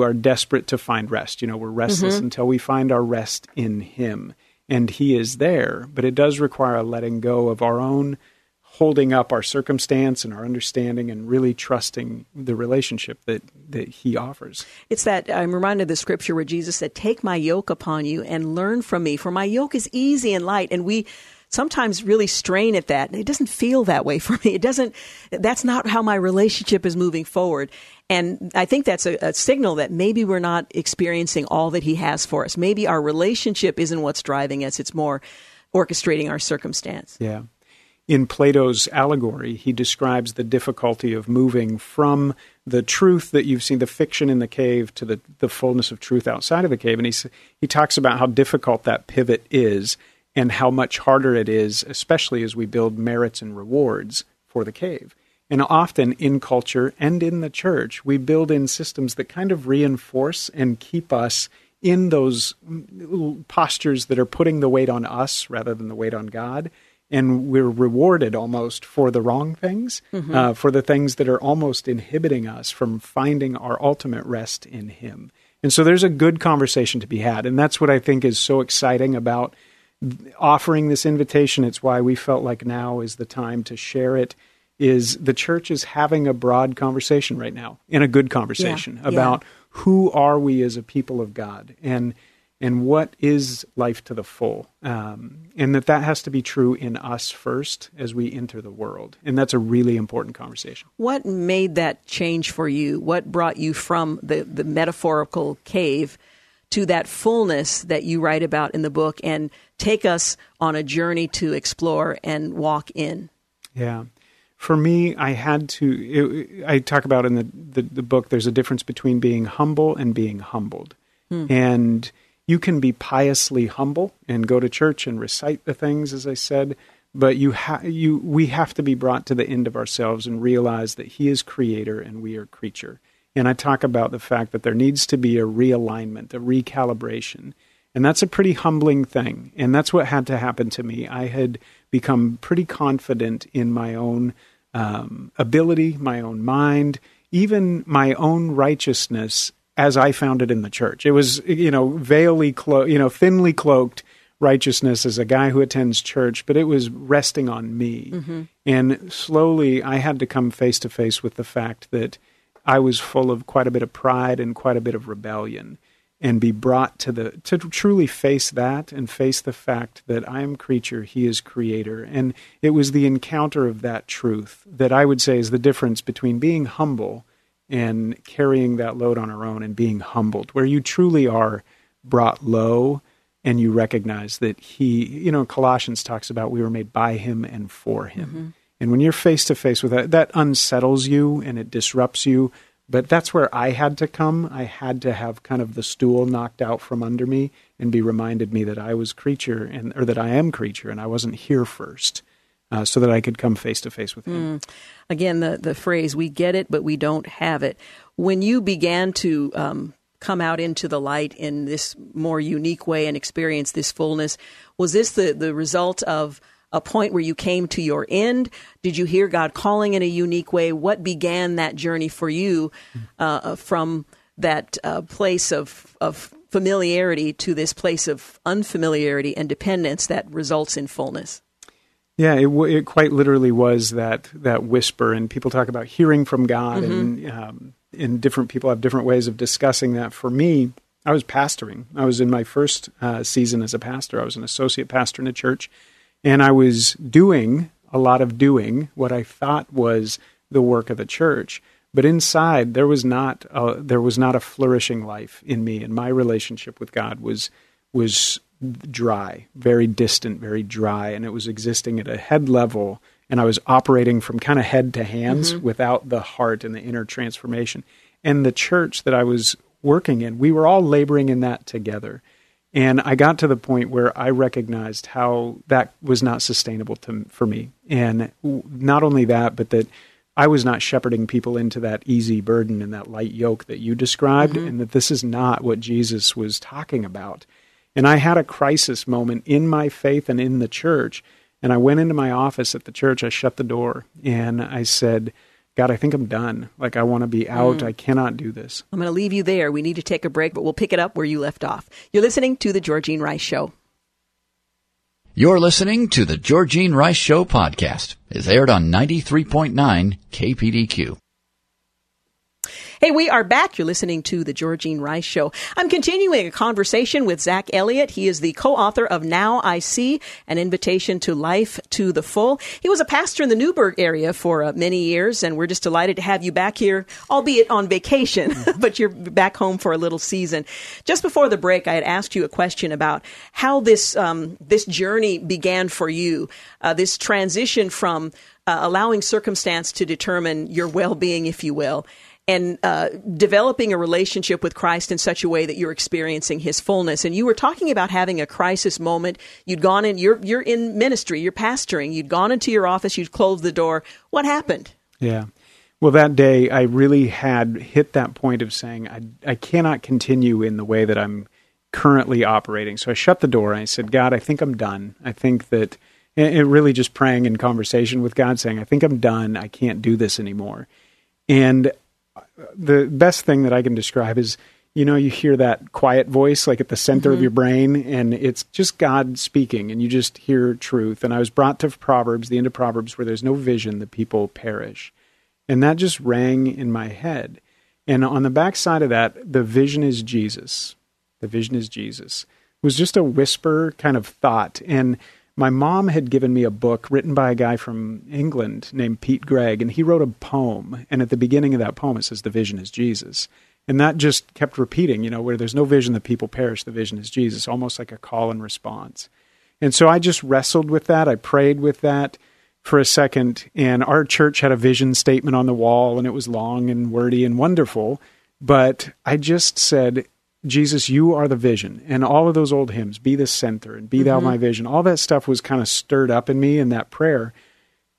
are desperate to find rest. You know, we're restless mm-hmm. until we find our rest in him. And he is there, but it does require a letting go of our own, holding up our circumstance and our understanding, and really trusting the relationship that he offers. It's that I'm reminded of the scripture where Jesus said, "Take my yoke upon you and learn from me, for my yoke is easy and light." And we sometimes really strain at that. It doesn't feel that way for me. That's not how my relationship is moving forward. And I think that's a signal that maybe we're not experiencing all that he has for us. Maybe our relationship isn't what's driving us. It's more orchestrating our circumstance. Yeah. In Plato's allegory, he describes the difficulty of moving from the truth that you've seen, the fiction in the cave, to the fullness of truth outside of the cave. And he talks about how difficult that pivot is, and how much harder it is, especially as we build merits and rewards for the cave. And often in culture and in the church, we build in systems that kind of reinforce and keep us in those postures that are putting the weight on us rather than the weight on God. And we're rewarded almost for the wrong things, mm-hmm. For the things that are almost inhibiting us from finding our ultimate rest in him. And so there's a good conversation to be had. And that's what I think is so exciting about offering this invitation. It's why we felt like now is the time to share it, is the church is having a broad conversation right now, and a good conversation about who are we as a people of God, and what is life to the full, and that has to be true in us first as we enter the world. And that's a really important conversation. What made that change for you? What brought you from the metaphorical cave to that fullness that you write about in the book, and take us on a journey to explore and walk in? Yeah. For me, I talk about in the book, there's a difference between being humble and being humbled. Mm. And you can be piously humble and go to church and recite the things, as I said, but we have to be brought to the end of ourselves and realize that he is creator and we are creature. And I talk about the fact that there needs to be a realignment, a recalibration. And that's a pretty humbling thing. And that's what had to happen to me. I had become pretty confident in my own ability, my own mind, even my own righteousness as I found it in the church. It was, thinly cloaked righteousness as a guy who attends church, but it was resting on me. Mm-hmm. And slowly I had to come face to face with the fact that I was full of quite a bit of pride and quite a bit of rebellion, and be brought to truly face that, and face the fact that I am creature, he is creator. And it was the encounter of that truth that I would say is the difference between being humble and carrying that load on our own, and being humbled, where you truly are brought low and you recognize that he, you know, Colossians talks about we were made by him and for him. Mm-hmm. And when you're face to face with that, that unsettles you and it disrupts you. But that's where I had to come. I had to have kind of the stool knocked out from under me and be reminded me that I was creature and, or that I am creature and I wasn't here first. So that I could come face to face with him. Again, the phrase, we get it, but we don't have it. When you began to come out into the light in this more unique way and experience this fullness, was this the result of a point where you came to your end? Did you hear God calling in a unique way? What began that journey for you from that place of familiarity to this place of unfamiliarity and dependence that results in fullness? Yeah, it quite literally was that whisper, and people talk about hearing from God, mm-hmm. and different people have different ways of discussing that. For me, I was pastoring. I was in my first season as a pastor. I was an associate pastor in a church, and I was doing a lot of doing what I thought was the work of the church, but inside there was not a flourishing life in me, and my relationship with God was dry, very distant, very dry, and it was existing at a head level, and I was operating from kind of head to hands mm-hmm. without the heart and the inner transformation. And the church that I was working in, we were all laboring in that together. And I got to the point where I recognized how that was not sustainable for me. And not only that, but that I was not shepherding people into that easy burden and that light yoke that you described, mm-hmm. and that this is not what Jesus was talking about. And I had a crisis moment in my faith and in the church. And I went into my office at the church. I shut the door and I said, God, I think I'm done. Like, I want to be out. I cannot do this. I'm going to leave you there. We need to take a break, but we'll pick it up where you left off. You're listening to The Georgene Rice Show. You're listening to The Georgene Rice Show podcast. It's aired on 93.9 KPDQ. Hey, we are back. You're listening to The Georgene Rice Show. I'm continuing a conversation with Zach Elliott. He is the co-author of Now I See, An Invitation to Life to the Full. He was a pastor in the Newburgh area for many years, and we're just delighted to have you back here, albeit on vacation, but you're back home for a little season. Just before the break, I had asked you a question about how this this journey began for you, this transition from allowing circumstance to determine your well-being, if you will, and developing a relationship with Christ in such a way that you're experiencing his fullness. And you were talking about having a crisis moment. You'd gone in, you're in ministry, you're pastoring, you'd gone into your office, you'd closed the door. What happened? Yeah. Well, that day I really had hit that point of saying, I cannot continue in the way that I'm currently operating. So I shut the door and I said, God, I think I'm done. I think that, and really just praying in conversation with God saying, I think I'm done. I can't do this anymore. And the best thing that I can describe is, you know, you hear that quiet voice like at the center mm-hmm. of your brain, and it's just God speaking, and you just hear truth. And I was brought to Proverbs, the end of Proverbs, where there's no vision, the people perish. And that just rang in my head. And on the backside of that, the vision is Jesus. The vision is Jesus. It was just a whisper kind of thought. And my mom had given me a book written by a guy from England named Pete Gregg, and he wrote a poem. And at the beginning of that poem, it says, the vision is Jesus. And that just kept repeating, you know, where there's no vision, the people perish, the vision is Jesus, almost like a call and response. And so I just wrestled with that. I prayed with that for a second. And our church had a vision statement on the wall, and it was long and wordy and wonderful. But I just said, Jesus, you are the vision. And all of those old hymns, be the center and be mm-hmm. thou my vision, all that stuff was kind of stirred up in me in that prayer.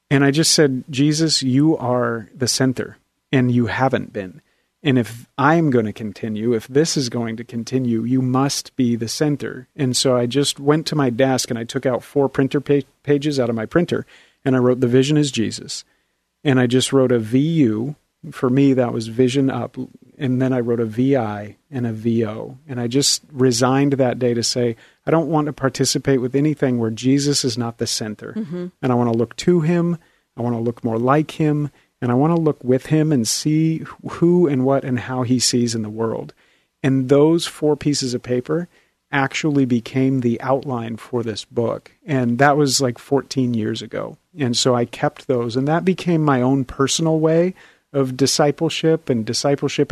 And I just said, Jesus, you are the center and you haven't been. And if I'm going to continue, if this is going to continue, you must be the center. And so I just went to my desk and I took out 4 printer pages out of my printer and I wrote, the vision is Jesus. And I just wrote a VU. For me, that was vision up. And then I wrote a VI and a VO. And I just resigned that day to say, I don't want to participate with anything where Jesus is not the center. Mm-hmm. And I want to look to him. I want to look more like him. And I want to look with him and see who and what and how he sees in the world. And those 4 pieces of paper actually became the outline for this book. And that was like 14 years ago. And so I kept those. And that became my own personal way of discipleship in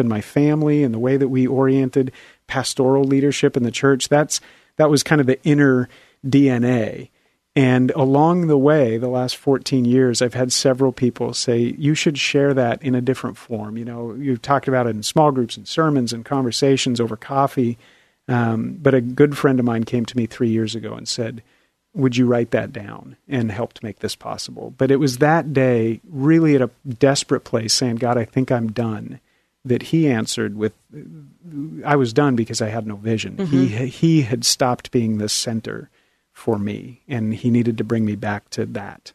my family and the way that we oriented pastoral leadership in the church. That's That was kind of the inner DNA. And along the way, the last 14 years, I've had several people say, you should share that in a different form. You know, you've talked about it in small groups and sermons and conversations over coffee. But a good friend of mine came to me 3 years ago and said, would you write that down, and helped make this possible? But it was that day, really at a desperate place, saying, God, I think I'm done, that he answered with, I was done because I had no vision. Mm-hmm. He had stopped being the center for me, and he needed to bring me back to that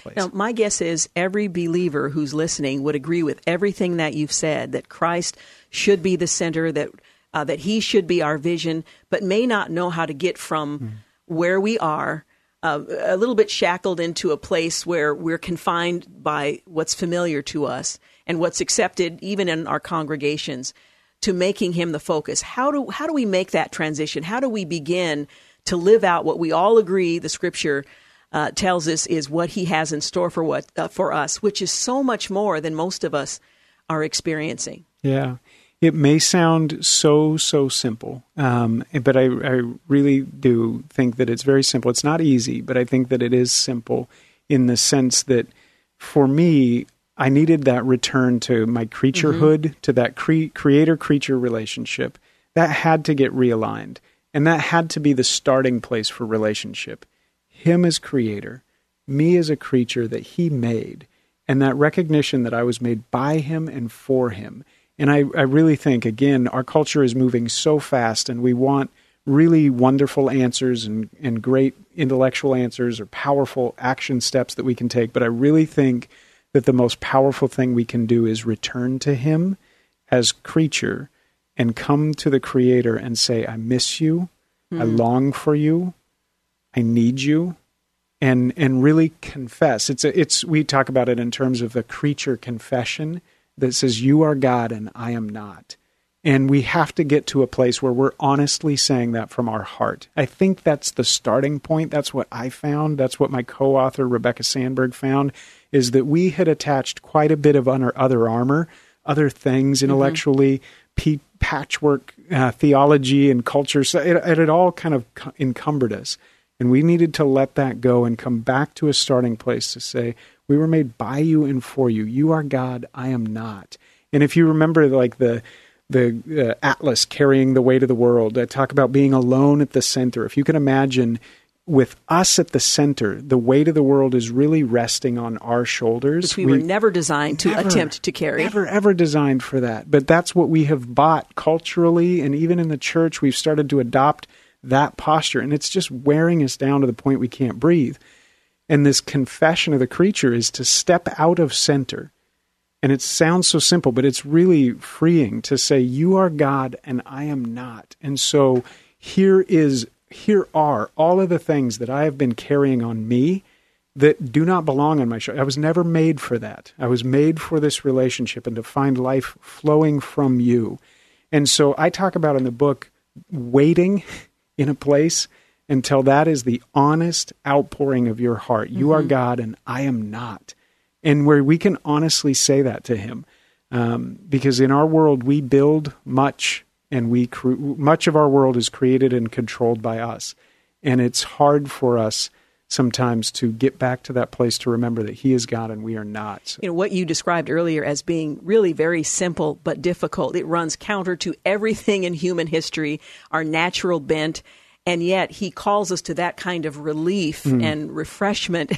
place. Now, my guess is every believer who's listening would agree with everything that you've said, that Christ should be the center, that he should be our vision, but may not know how to get from where we are, a little bit shackled into a place where we're confined by what's familiar to us and what's accepted, even in our congregations, to making him the focus. How do we make that transition? How do we begin to live out what we all agree the Scripture tells us is what he has in store for us, which is so much more than most of us are experiencing? Yeah. It may sound so simple, but I really do think that it's very simple. It's not easy, but I think that it is simple in the sense that for me, I needed that return to my creaturehood, to that creator-creature relationship. That had to get realigned, and that had to be the starting place for relationship. Him as creator, me as a creature that he made, and that recognition that I was made by him and for him. And I really think, again, our culture is moving so fast, and we want really wonderful answers and great intellectual answers or powerful action steps that we can take. But I really think that the most powerful thing we can do is return to him as creature and come to the creator and say, I miss you. I long for you. I need you. And really confess. We talk about it in terms of the creature confession that says, you are God and I am not. And we have to get to a place where we're honestly saying that from our heart. I think that's the starting point. That's what I found. That's what my co-author, Rebecca Sandberg, found, is that we had attached quite a bit of other armor, other things intellectually, patchwork theology and culture. So it all kind of encumbered us. And we needed to let that go and come back to a starting place to say, we were made by you and for you. You are God, I am not. And if you remember, like the Atlas carrying the weight of the world, I talk about being alone at the center. If you can imagine, with us at the center, the weight of the world is really resting on our shoulders. Which we were never designed to attempt to carry. Never, ever designed for that. But that's what we have bought culturally, and even in the church, we've started to adopt that posture. And it's just wearing us down to the point we can't breathe. And this confession of the creature is to step out of center. And it sounds so simple, but it's really freeing to say, you are God and I am not. And so here are all of the things that I have been carrying on me that do not belong on my show. I was never made for that. I was made for this relationship and to find life flowing from you. And so I talk about in the book, waiting in a place until that is the honest outpouring of your heart. You are God and I am not. And where we can honestly say that to him. Because in our world, we build much, and much of our world is created and controlled by us. And it's hard for us sometimes to get back to that place to remember that he is God and we are not. So. You know, what you described earlier as being really very simple but difficult, it runs counter to everything in human history, our natural bent. And yet he calls us to that kind of relief and refreshment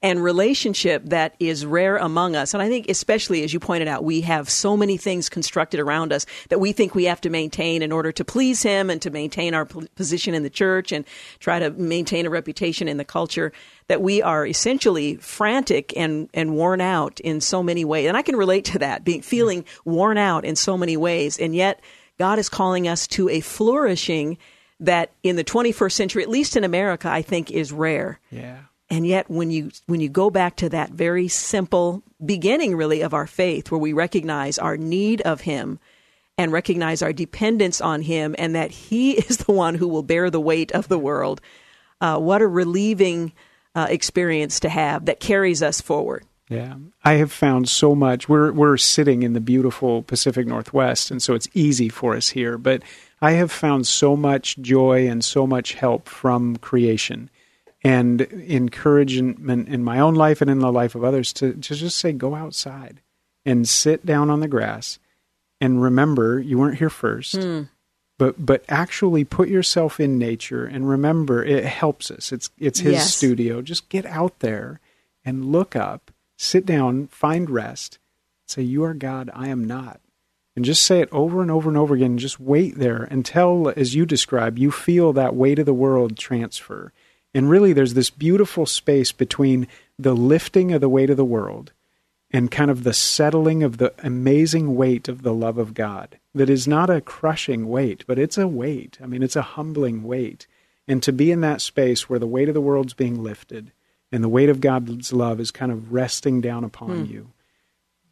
and relationship that is rare among us. And I think especially, as you pointed out, we have so many things constructed around us that we think we have to maintain in order to please him and to maintain our position in the church and try to maintain a reputation in the culture, that we are essentially frantic and worn out in so many ways. And I can relate to that, feeling worn out in so many ways. And yet God is calling us to a flourishing that in the 21st century, at least in America, I think is rare. Yeah. And yet when you go back to that very simple beginning, really, of our faith, where we recognize our need of him and recognize our dependence on him and that he is the one who will bear the weight of the world, what a relieving experience to have that carries us forward. Yeah. I have found so much. We're sitting in the beautiful Pacific Northwest, and so it's easy for us here, but I have found so much joy and so much help from creation and encouragement in my own life and in the life of others to just say, go outside and sit down on the grass and remember you weren't here first, but actually put yourself in nature and remember it helps us. It's his studio. Just get out there and look up, sit down, find rest, say, you are God, I am not. And just say it over and over and over again. And just wait there until, as you describe, you feel that weight of the world transfer. And really, there's this beautiful space between the lifting of the weight of the world and kind of the settling of the amazing weight of the love of God that is not a crushing weight, but it's a weight. I mean, it's a humbling weight. And to be in that space where the weight of the world's being lifted and the weight of God's love is kind of resting down upon you.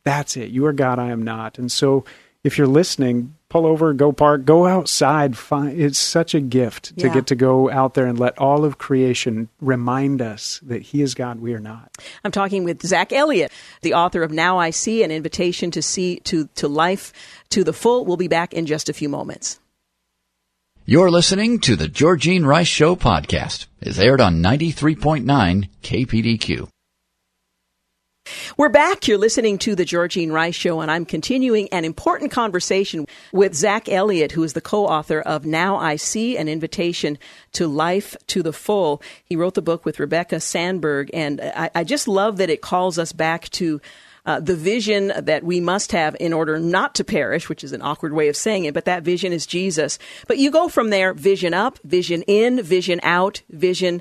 That's it. You are God, I am not. And so if you're listening, pull over, go park, go outside. It's such a gift to get to go out there and let all of creation remind us that he is God, we are not. I'm talking with Zach Elliott, the author of Now I See, An Invitation to See to Life to the Full. We'll be back in just a few moments. You're listening to the Georgene Rice Show podcast. It's aired on 93.9 KPDQ. We're back. You're listening to The Georgene Rice Show, and I'm continuing an important conversation with Zach Elliott, who is the co-author of Now I See, An Invitation to Life to the Full. He wrote the book with Rebecca Sandberg, and I just love that it calls us back to the vision that we must have in order not to perish, which is an awkward way of saying it, but that vision is Jesus. But you go from there, vision up, vision in, vision out, vision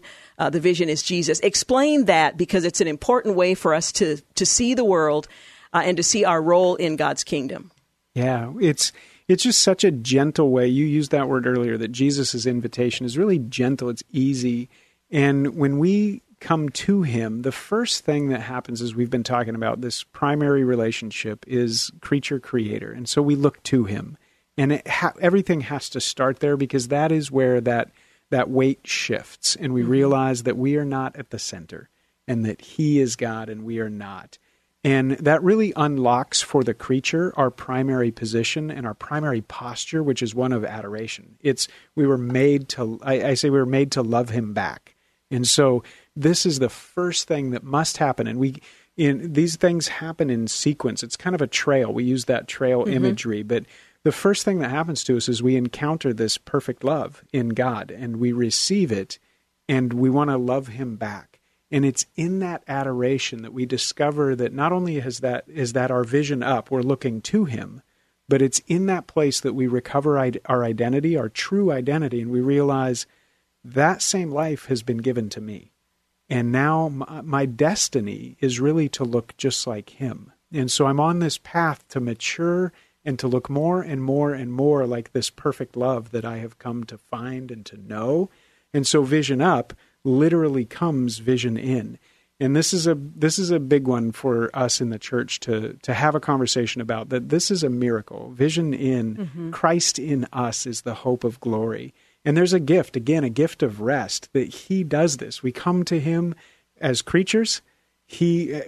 the vision is Jesus. Explain that, because it's an important way for us to see the world and to see our role in God's kingdom. Yeah, it's just such a gentle way. You used that word earlier, that Jesus' invitation is really gentle. It's easy. And when we come to him, the first thing that happens, as we've been talking about, this primary relationship is creature-creator. And so we look to him. And everything has to start there, because that is where that weight shifts, and we realize that we are not at the center, and that he is God and we are not. And that really unlocks for the creature our primary position and our primary posture, which is one of adoration. We were made to love him back. And so this is the first thing that must happen. And these things happen in sequence. It's kind of a trail. We use that trail imagery, but the first thing that happens to us is we encounter this perfect love in God, and we receive it, and we want to love him back. And it's in that adoration that we discover that not only is that our vision up, we're looking to him, but it's in that place that we recover our identity, our true identity, and we realize that same life has been given to me. And now my destiny is really to look just like him. And so I'm on this path to mature and to look more and more and more like this perfect love that I have come to find and to know. And so vision up literally comes vision in. And this is a big one for us in the church to have a conversation about, that this is a miracle. Vision in, Christ in us is the hope of glory. And there's a gift, again, a gift of rest, that he does this. We come to him as creatures. He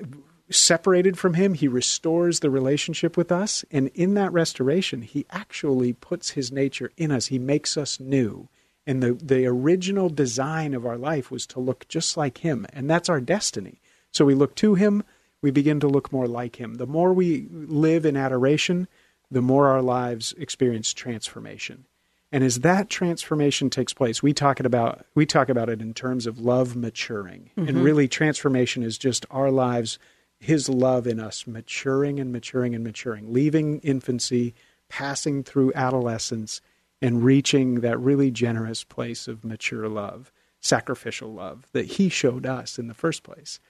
separated from him, he restores the relationship with us. And in that restoration, he actually puts his nature in us. He makes us new. And the original design of our life was to look just like him. And that's our destiny. So we look to him, we begin to look more like him. The more we live in adoration, the more our lives experience transformation. And as that transformation takes place, we talk about it in terms of love maturing. And really, transformation is just our lives, his love in us, maturing and maturing and maturing, leaving infancy, passing through adolescence, and reaching that really generous place of mature love, sacrificial love that he showed us in the first place.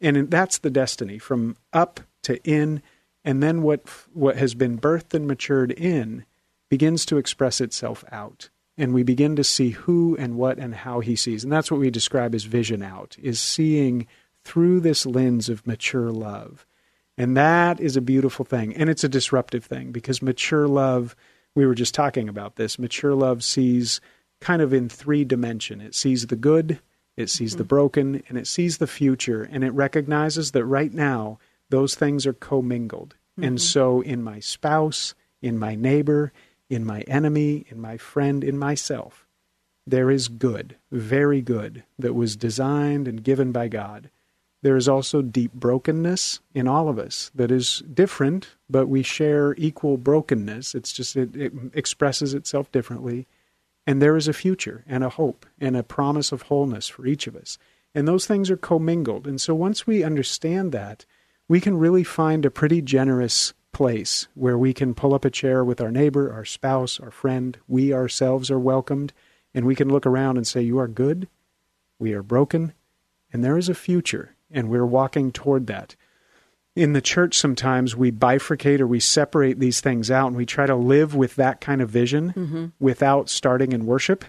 And that's the destiny, from up to in, and then what has been birthed and matured in begins to express itself out. And we begin to see who and what and how he sees. And that's what we describe as vision out, is seeing through this lens of mature love. And that is a beautiful thing. And it's a disruptive thing, because mature love, we were just talking about this, mature love sees kind of in three dimension. It sees the good, it sees the broken, and it sees the future. And it recognizes that right now, those things are commingled. And so in my spouse, in my neighbor, in my enemy, in my friend, in myself, there is good, very good, that was designed and given by God. There is also deep brokenness in all of us that is different, but we share equal brokenness. It's just it expresses itself differently. And there is a future and a hope and a promise of wholeness for each of us. And those things are commingled. And so once we understand that, we can really find a pretty generous place where we can pull up a chair with our neighbor, our spouse, our friend. We ourselves are welcomed. And we can look around and say, you are good, we are broken, and there is a future. And we're walking toward that. In the church, sometimes we bifurcate or we separate these things out, and we try to live with that kind of vision without starting in worship,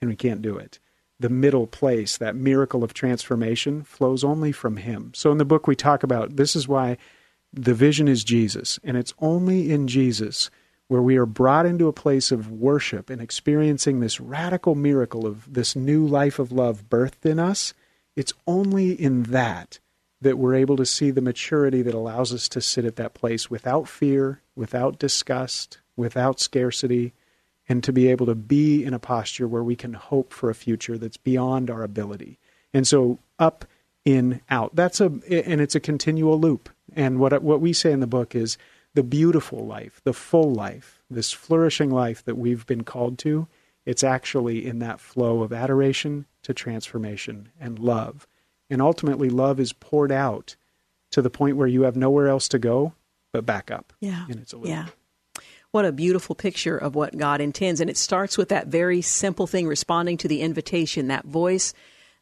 and we can't do it. The middle place, that miracle of transformation, flows only from Him. So in the book we talk about, this is why the vision is Jesus, and it's only in Jesus where we are brought into a place of worship and experiencing this radical miracle of this new life of love birthed in us. It's only in that that we're able to see the maturity that allows us to sit at that place without fear, without disgust, without scarcity, and to be able to be in a posture where we can hope for a future that's beyond our ability. And so up, in, out. And it's a continual loop. And what we say in the book is the beautiful life, the full life, this flourishing life that we've been called to, it's actually in that flow of adoration to transformation and love. And ultimately, love is poured out to the point where you have nowhere else to go but back up. Yeah. And it's a loop. Yeah. What a beautiful picture of what God intends. And it starts with that very simple thing, responding to the invitation, that voice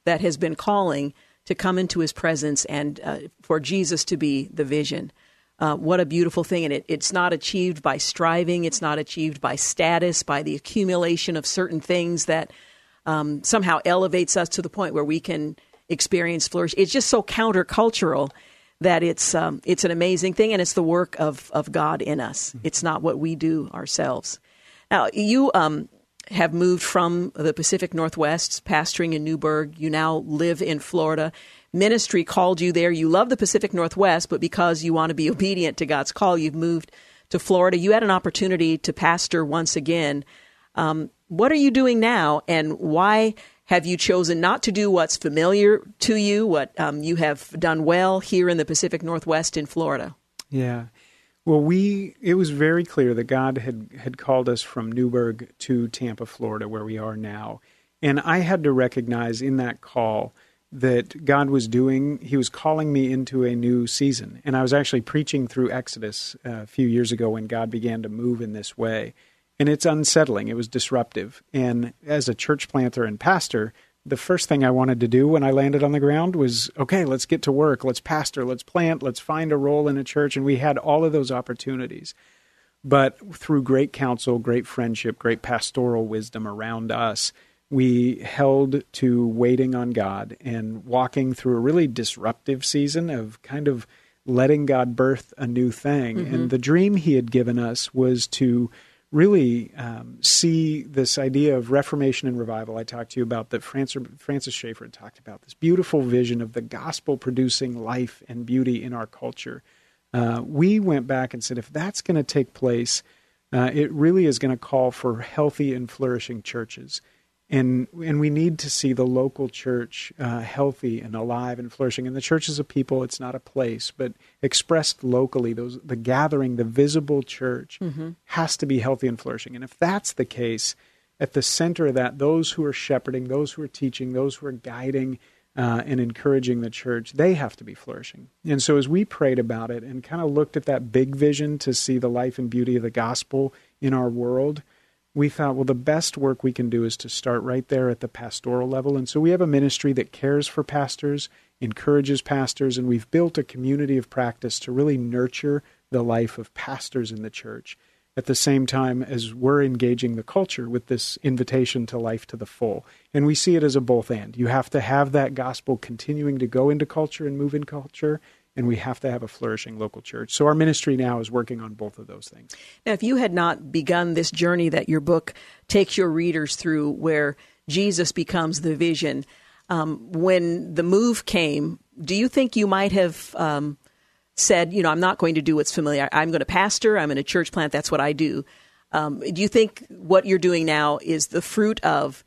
that has been calling to come into His presence and for Jesus to be the vision. What a beautiful thing. And it's not achieved by striving. It's not achieved by status, by the accumulation of certain things that somehow elevates us to the point where we can experience flourish. It's just so countercultural that it's an amazing thing, and it's the work of God in us. Mm-hmm. It's not what we do ourselves. Now, you have moved from the Pacific Northwest, pastoring in Newberg. You now live in Florida. Ministry called you there. You love the Pacific Northwest, but because you want to be obedient to God's call, you've moved to Florida. You had an opportunity to pastor once again. What are you doing now, and why have you chosen not to do what's familiar to you, what you have done well here in the Pacific Northwest in Florida? Yeah. Well, it was very clear that God had called us from Newberg to Tampa, Florida, where we are now. And I had to recognize in that call that God was He was calling me into a new season. And I was actually preaching through Exodus a few years ago when God began to move in this way. And it's unsettling. It was disruptive. And as a church planter and pastor, the first thing I wanted to do when I landed on the ground was, okay, let's get to work. Let's pastor, let's plant, let's find a role in a church. And we had all of those opportunities. But through great counsel, great friendship, great pastoral wisdom around us, we held to waiting on God and walking through a really disruptive season of kind of letting God birth a new thing. Mm-hmm. And the dream He had given us was to really see this idea of reformation and revival I talked to you about, that Francis Schaeffer had talked about, this beautiful vision of the gospel producing life and beauty in our culture. We went back and said, if that's going to take place, it really is going to call for healthy and flourishing churches. And we need to see the local church healthy and alive and flourishing. And the church is a people, it's not a place, but expressed locally, the gathering, the visible church has to be healthy and flourishing. And if that's the case, at the center of that, those who are shepherding, those who are teaching, those who are guiding and encouraging the church, they have to be flourishing. And so as we prayed about it and kind of looked at that big vision to see the life and beauty of the gospel in our world, we thought, well, the best work we can do is to start right there at the pastoral level. And so we have a ministry that cares for pastors, encourages pastors, and we've built a community of practice to really nurture the life of pastors in the church at the same time as we're engaging the culture with this invitation to life to the full. And we see it as a both and. You have to have that gospel continuing to go into culture and move in culture, and we have to have a flourishing local church. So our ministry now is working on both of those things. Now, if you had not begun this journey that your book takes your readers through, where Jesus becomes the vision, when the move came, do you think you might have said, I'm not going to do what's familiar. I'm going to pastor. I'm going to church plant. That's what I do. Do you think what you're doing now is the fruit of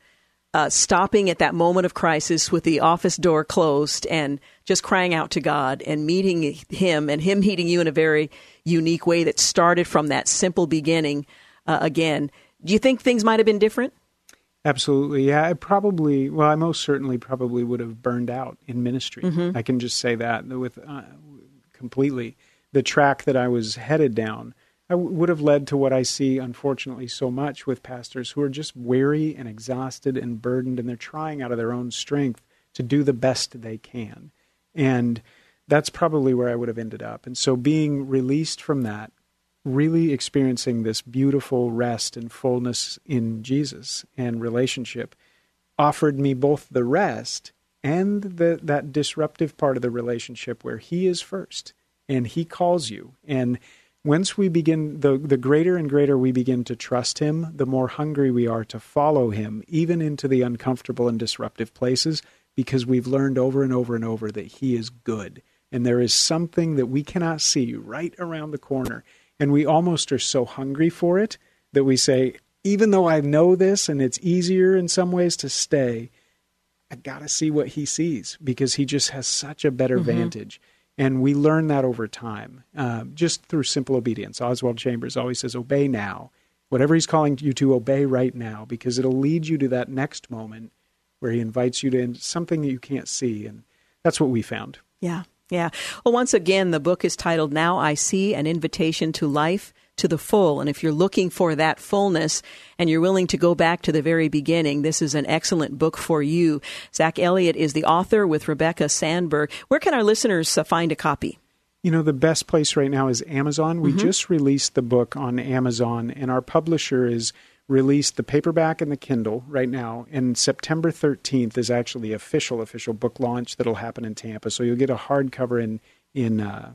stopping at that moment of crisis with the office door closed and just crying out to God and meeting him and him meeting you in a very unique way that started from that simple beginning again? Do you think things might have been different? Absolutely. Yeah, I most certainly probably would have burned out in ministry. Mm-hmm. I can just say that with completely. The track that I was headed down, I would have led to what I see, unfortunately, so much with pastors who are just weary and exhausted and burdened, and they're trying out of their own strength to do the best they can. And that's probably where I would have ended up. And so being released from that, really experiencing this beautiful rest and fullness in Jesus and relationship offered me both the rest and that disruptive part of the relationship where he is first and he calls you. And once we begin, the greater and greater we begin to trust him, the more hungry we are to follow him, even into the uncomfortable and disruptive places, because we've learned over and over and over that he is good. And there is something that we cannot see right around the corner. And we almost are so hungry for it that we say, even though I know this and it's easier in some ways to stay, I got to see what he sees because he just has such a better mm-hmm. vantage. And we learn that over time, just through simple obedience. Oswald Chambers always says, obey now. Whatever he's calling you to, obey right now, because it'll lead you to that next moment where he invites you to something that you can't see. And that's what we found. Yeah. Yeah. Well, once again, the book is titled Now I See, An Invitation to Life to the Full. And if you're looking for that fullness and you're willing to go back to the very beginning, this is an excellent book for you. Zach Elliott is the author with Rebecca Sandberg. Where can our listeners find a copy? You know, the best place right now is Amazon. We mm-hmm. just released the book on Amazon, and our publisher has released the paperback and the Kindle right now. And September 13th is actually official book launch that'll happen in Tampa. So you'll get a hardcover in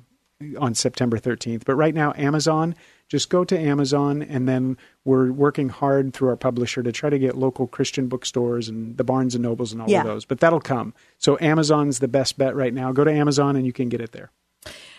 on September 13th. But right now, Amazon, just go to Amazon, and then we're working hard through our publisher to try to get local Christian bookstores and the Barnes and Nobles and all of those. But that'll come. So Amazon's the best bet right now. Go to Amazon and you can get it there.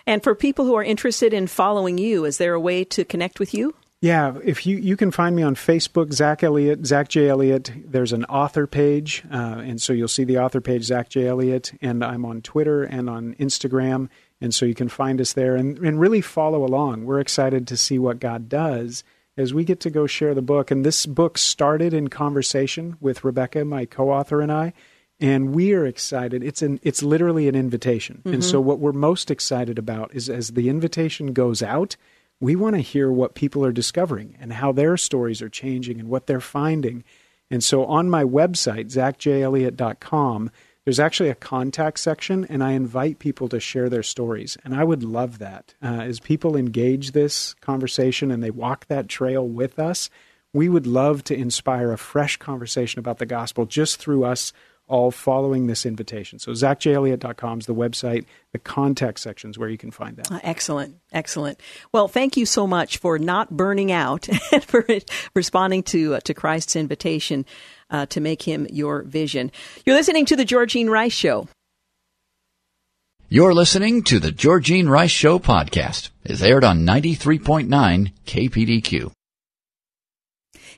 And for people who are interested in following you, is there a way to connect with you? Yeah, if you can find me on Facebook, Zach Elliott, Zach J. Elliott. There's an author page, and so you'll see the author page, Zach J. Elliott, and I'm on Twitter and on Instagram, and so you can find us there and really follow along. We're excited to see what God does as we get to go share the book. And this book started in conversation with Rebecca, my co-author, and I, and we are excited. It's literally an invitation. Mm-hmm. And so what we're most excited about is as the invitation goes out, we want to hear what people are discovering and how their stories are changing and what they're finding. And so on my website, zachjelliott.com, there's actually a contact section, and I invite people to share their stories. And I would love that. As people engage this conversation and they walk that trail with us, we would love to inspire a fresh conversation about the gospel just through us all following this invitation. So zachjelliott.com is the website. The contact sections where you can find that. Excellent. Excellent. Well, thank you so much for not burning out and for responding to Christ's invitation to make him your vision. You're listening to The Georgene Rice Show. You're listening to The Georgene Rice Show podcast. It's aired on 93.9 KPDQ.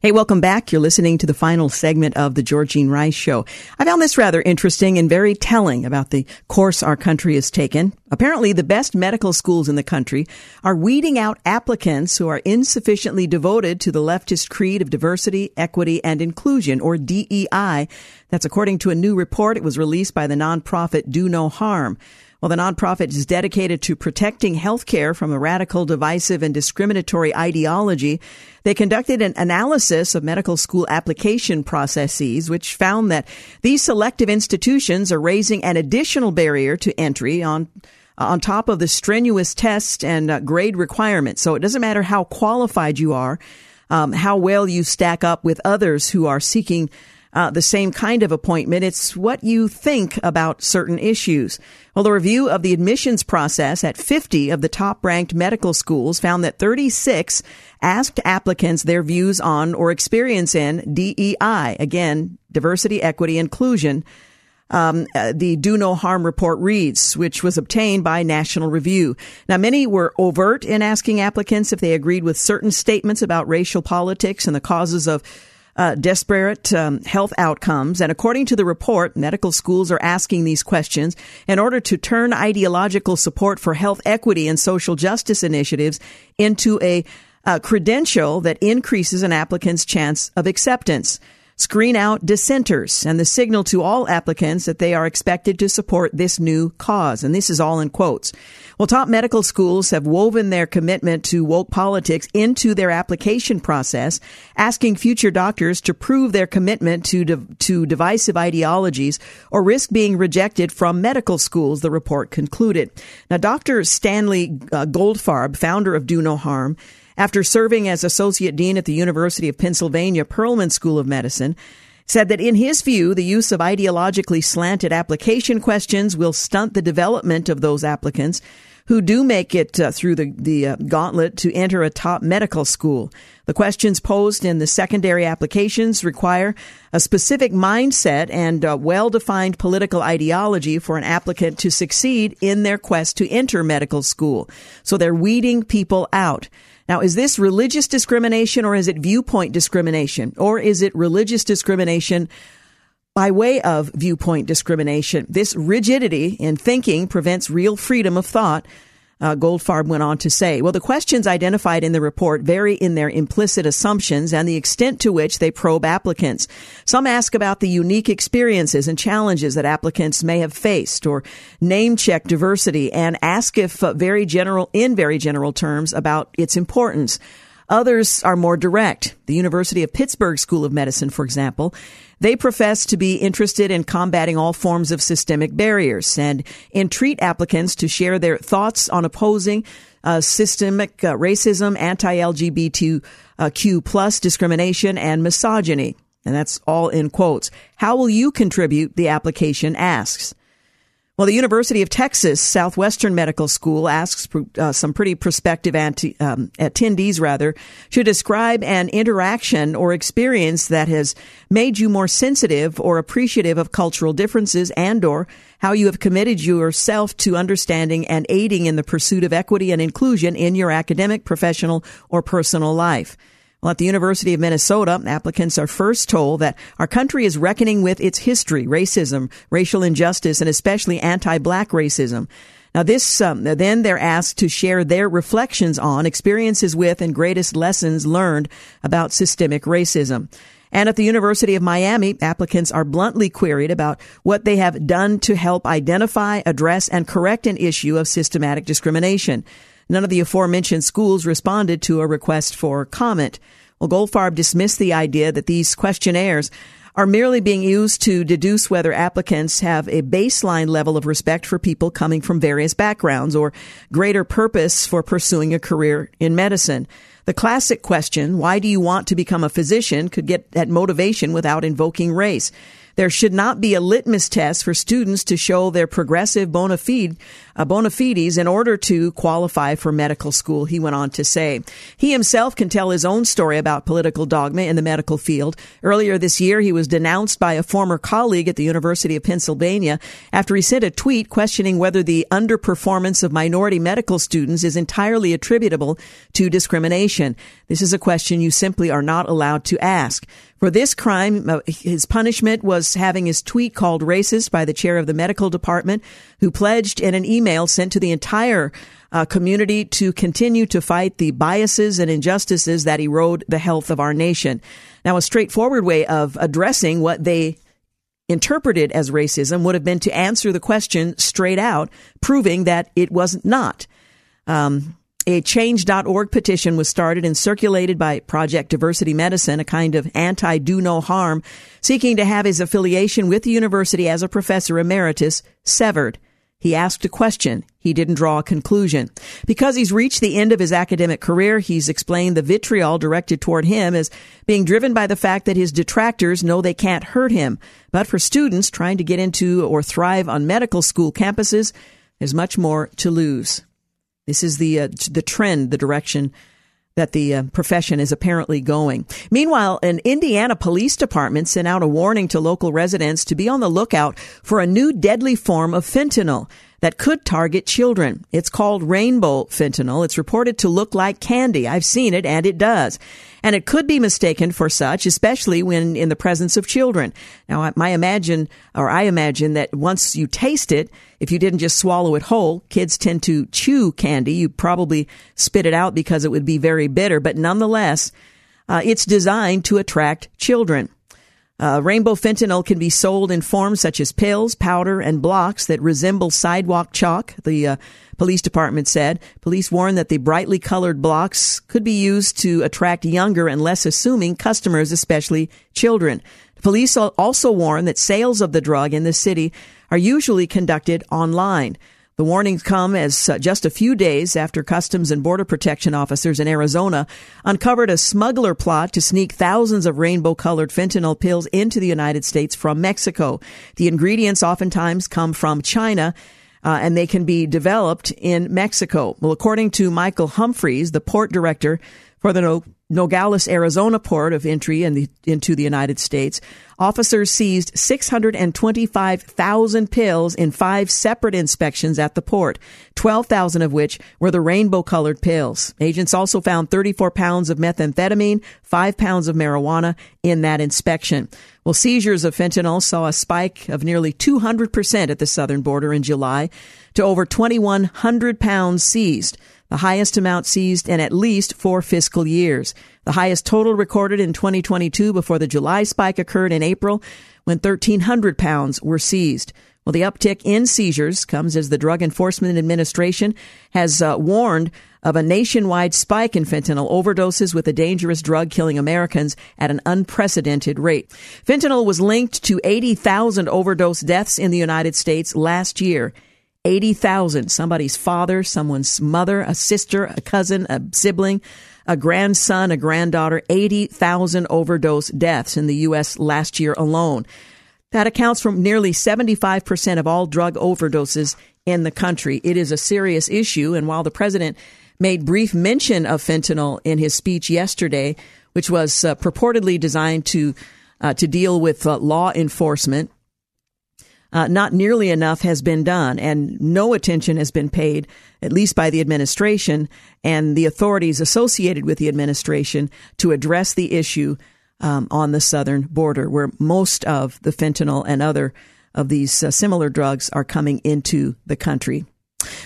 Hey, welcome back. You're listening to the final segment of The Georgene Rice Show. I found this rather interesting and very telling about the course our country has taken. Apparently, the best medical schools in the country are weeding out applicants who are insufficiently devoted to the leftist creed of diversity, equity, and inclusion, or DEI. That's according to a new report. It was released by the nonprofit Do No Harm. Well, the nonprofit is dedicated to protecting healthcare from a radical, divisive, and discriminatory ideology. They conducted an analysis of medical school application processes, which found that these selective institutions are raising an additional barrier to entry on top of the strenuous test and grade requirements. So it doesn't matter how qualified you are, how well you stack up with others who are seeking the same kind of appointment. It's what you think about certain issues. Well, the review of the admissions process at 50 of the top-ranked medical schools found that 36 asked applicants their views on or experience in DEI. Again, diversity, equity, inclusion. the Do No Harm report reads, which was obtained by National Review. Now, many were overt in asking applicants if they agreed with certain statements about racial politics and the causes of disparate health outcomes. And according to the report, medical schools are asking these questions in order to turn ideological support for health equity and social justice initiatives into a credential that increases an applicant's chance of acceptance. Screen out dissenters and the signal to all applicants that they are expected to support this new cause. And this is all in quotes. Well, top medical schools have woven their commitment to woke politics into their application process, asking future doctors to prove their commitment to divisive ideologies or risk being rejected from medical schools, the report concluded. Now, Dr. Stanley Goldfarb, founder of Do No Harm, after serving as associate dean at the University of Pennsylvania Perelman School of Medicine, said that in his view, the use of ideologically slanted application questions will stunt the development of those applicants who do make it through the gauntlet to enter a top medical school. The questions posed in the secondary applications require a specific mindset and a well-defined political ideology for an applicant to succeed in their quest to enter medical school. So they're weeding people out. Now, is this religious discrimination or is it viewpoint discrimination? Or is it religious discrimination by way of viewpoint discrimination? This rigidity in thinking prevents real freedom of thought, Goldfarb went on to say. Well, the questions identified in the report vary in their implicit assumptions and the extent to which they probe applicants. Some ask about the unique experiences and challenges that applicants may have faced, or name check diversity and ask if very general terms about its importance. Others are more direct. The University of Pittsburgh School of Medicine, for example, they profess to be interested in combating all forms of systemic barriers and entreat applicants to share their thoughts on opposing systemic racism, anti-LGBTQ plus discrimination, and misogyny. And that's all in quotes. How will you contribute? The application asks. Well, the University of Texas Southwestern Medical School asks some pretty prospective attendees to describe an interaction or experience that has made you more sensitive or appreciative of cultural differences and or how you have committed yourself to understanding and aiding in the pursuit of equity and inclusion in your academic, professional, or personal life. Well, at the University of Minnesota, applicants are first told that our country is reckoning with its history, racism, racial injustice, and especially anti-black racism. Now, then they're asked to share their reflections on experiences with and greatest lessons learned about systemic racism. And at the University of Miami, applicants are bluntly queried about what they have done to help identify, address, and correct an issue of systematic discrimination. None of the aforementioned schools responded to a request for comment. Well, Goldfarb dismissed the idea that these questionnaires are merely being used to deduce whether applicants have a baseline level of respect for people coming from various backgrounds or greater purpose for pursuing a career in medicine. The classic question, why do you want to become a physician, could get at motivation without invoking race. There should not be a litmus test for students to show their progressive bona fides in order to qualify for medical school, he went on to say. He himself can tell his own story about political dogma in the medical field. Earlier this year, he was denounced by a former colleague at the University of Pennsylvania after he sent a tweet questioning whether the underperformance of minority medical students is entirely attributable to discrimination. This is a question you simply are not allowed to ask. For this crime, his punishment was having his tweet called racist by the chair of the medical department, who pledged in an email sent to the entire community to continue to fight the biases and injustices that erode the health of our nation. Now, a straightforward way of addressing what they interpreted as racism would have been to answer the question straight out, proving that it was not. A Change.org petition was started and circulated by Project Diversity Medicine, a kind of anti-do no harm, seeking to have his affiliation with the university as a professor emeritus severed. He asked a question. He didn't draw a conclusion. Because he's reached the end of his academic career, he's explained the vitriol directed toward him as being driven by the fact that his detractors know they can't hurt him. But for students trying to get into or thrive on medical school campuses, there's much more to lose. This is the trend, the direction that the profession is apparently going. Meanwhile, an Indiana police department sent out a warning to local residents to be on the lookout for a new deadly form of fentanyl that could target children. It's called rainbow fentanyl. It's reported to look like candy. I've seen it, and it does. And it could be mistaken for such, especially when in the presence of children. Now, I imagine that once you taste it, if you didn't just swallow it whole, kids tend to chew candy. You probably spit it out because it would be very bitter. But nonetheless, it's designed to attract children. Rainbow fentanyl can be sold in forms such as pills, powder, and blocks that resemble sidewalk chalk, the police department said. Police warned that the brightly colored blocks could be used to attract younger and less assuming customers, especially children. Police also warned that sales of the drug in the city are usually conducted online. The warnings come as just a few days after Customs and Border Protection officers in Arizona uncovered a smuggler plot to sneak thousands of rainbow-colored fentanyl pills into the United States from Mexico. The ingredients oftentimes come from China, and they can be developed in Mexico. Well, according to Michael Humphreys, the port director for the Nogales, Arizona port of entry into the United States, officers seized 625,000 pills in 5 separate inspections at the port, 12,000 of which were the rainbow-colored pills. Agents also found 34 pounds of methamphetamine, 5 pounds of marijuana in that inspection. Well, seizures of fentanyl saw a spike of nearly 200% at the southern border in July to over 2,100 pounds seized, the highest amount seized in at least 4 fiscal years. The highest total recorded in 2022 before the July spike occurred in April when 1,300 pounds were seized. Well, the uptick in seizures comes as the Drug Enforcement Administration has warned of a nationwide spike in fentanyl overdoses, with a dangerous drug killing Americans at an unprecedented rate. Fentanyl was linked to 80,000 overdose deaths in the United States last year. 80,000. Somebody's father, someone's mother, a sister, a cousin, a sibling, a grandson, a granddaughter. 80,000 overdose deaths in the U.S. last year alone. That accounts for nearly 75% of all drug overdoses in the country. It is a serious issue. And while the president made brief mention of fentanyl in his speech yesterday, which was purportedly designed to deal with law enforcement, not nearly enough has been done, and no attention has been paid, at least by the administration and the authorities associated with the administration, to address the issue on the southern border, where most of the fentanyl and other of these similar drugs are coming into the country.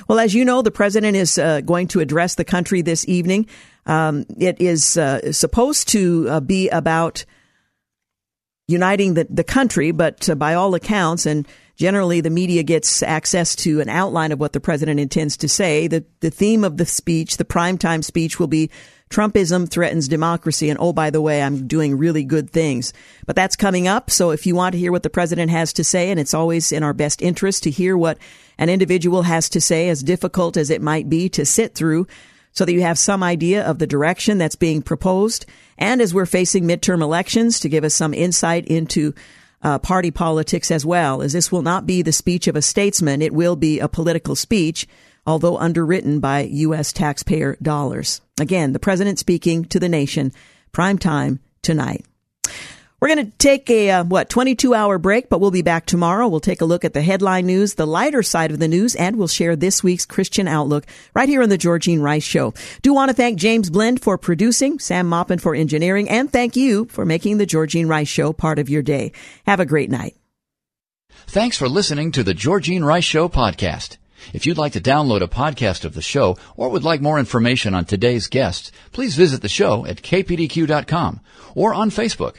Well, as you know, the president is going to address the country this evening. It is supposed to be about uniting the country, but by all accounts, and generally the media gets access to an outline of what the president intends to say. The theme of the speech, the primetime speech, will be Trumpism threatens democracy. And oh, by the way, I'm doing really good things. But that's coming up. So if you want to hear what the president has to say, and it's always in our best interest to hear what an individual has to say, as difficult as it might be to sit through, so that you have some idea of the direction that's being proposed. And as we're facing midterm elections, to give us some insight into party politics as well, as this will not be the speech of a statesman. It will be a political speech, although underwritten by U.S. taxpayer dollars. Again, the president speaking to the nation, prime time tonight. We're going to take a 22-hour break, but we'll be back tomorrow. We'll take a look at the headline news, the lighter side of the news, and we'll share this week's Christian Outlook right here on the Georgene Rice Show. Do want to thank James Blend for producing, Sam Maupin for engineering, and thank you for making the Georgene Rice Show part of your day. Have a great night. Thanks for listening to the Georgene Rice Show podcast. If you'd like to download a podcast of the show or would like more information on today's guests, please visit the show at kpdq.com or on Facebook.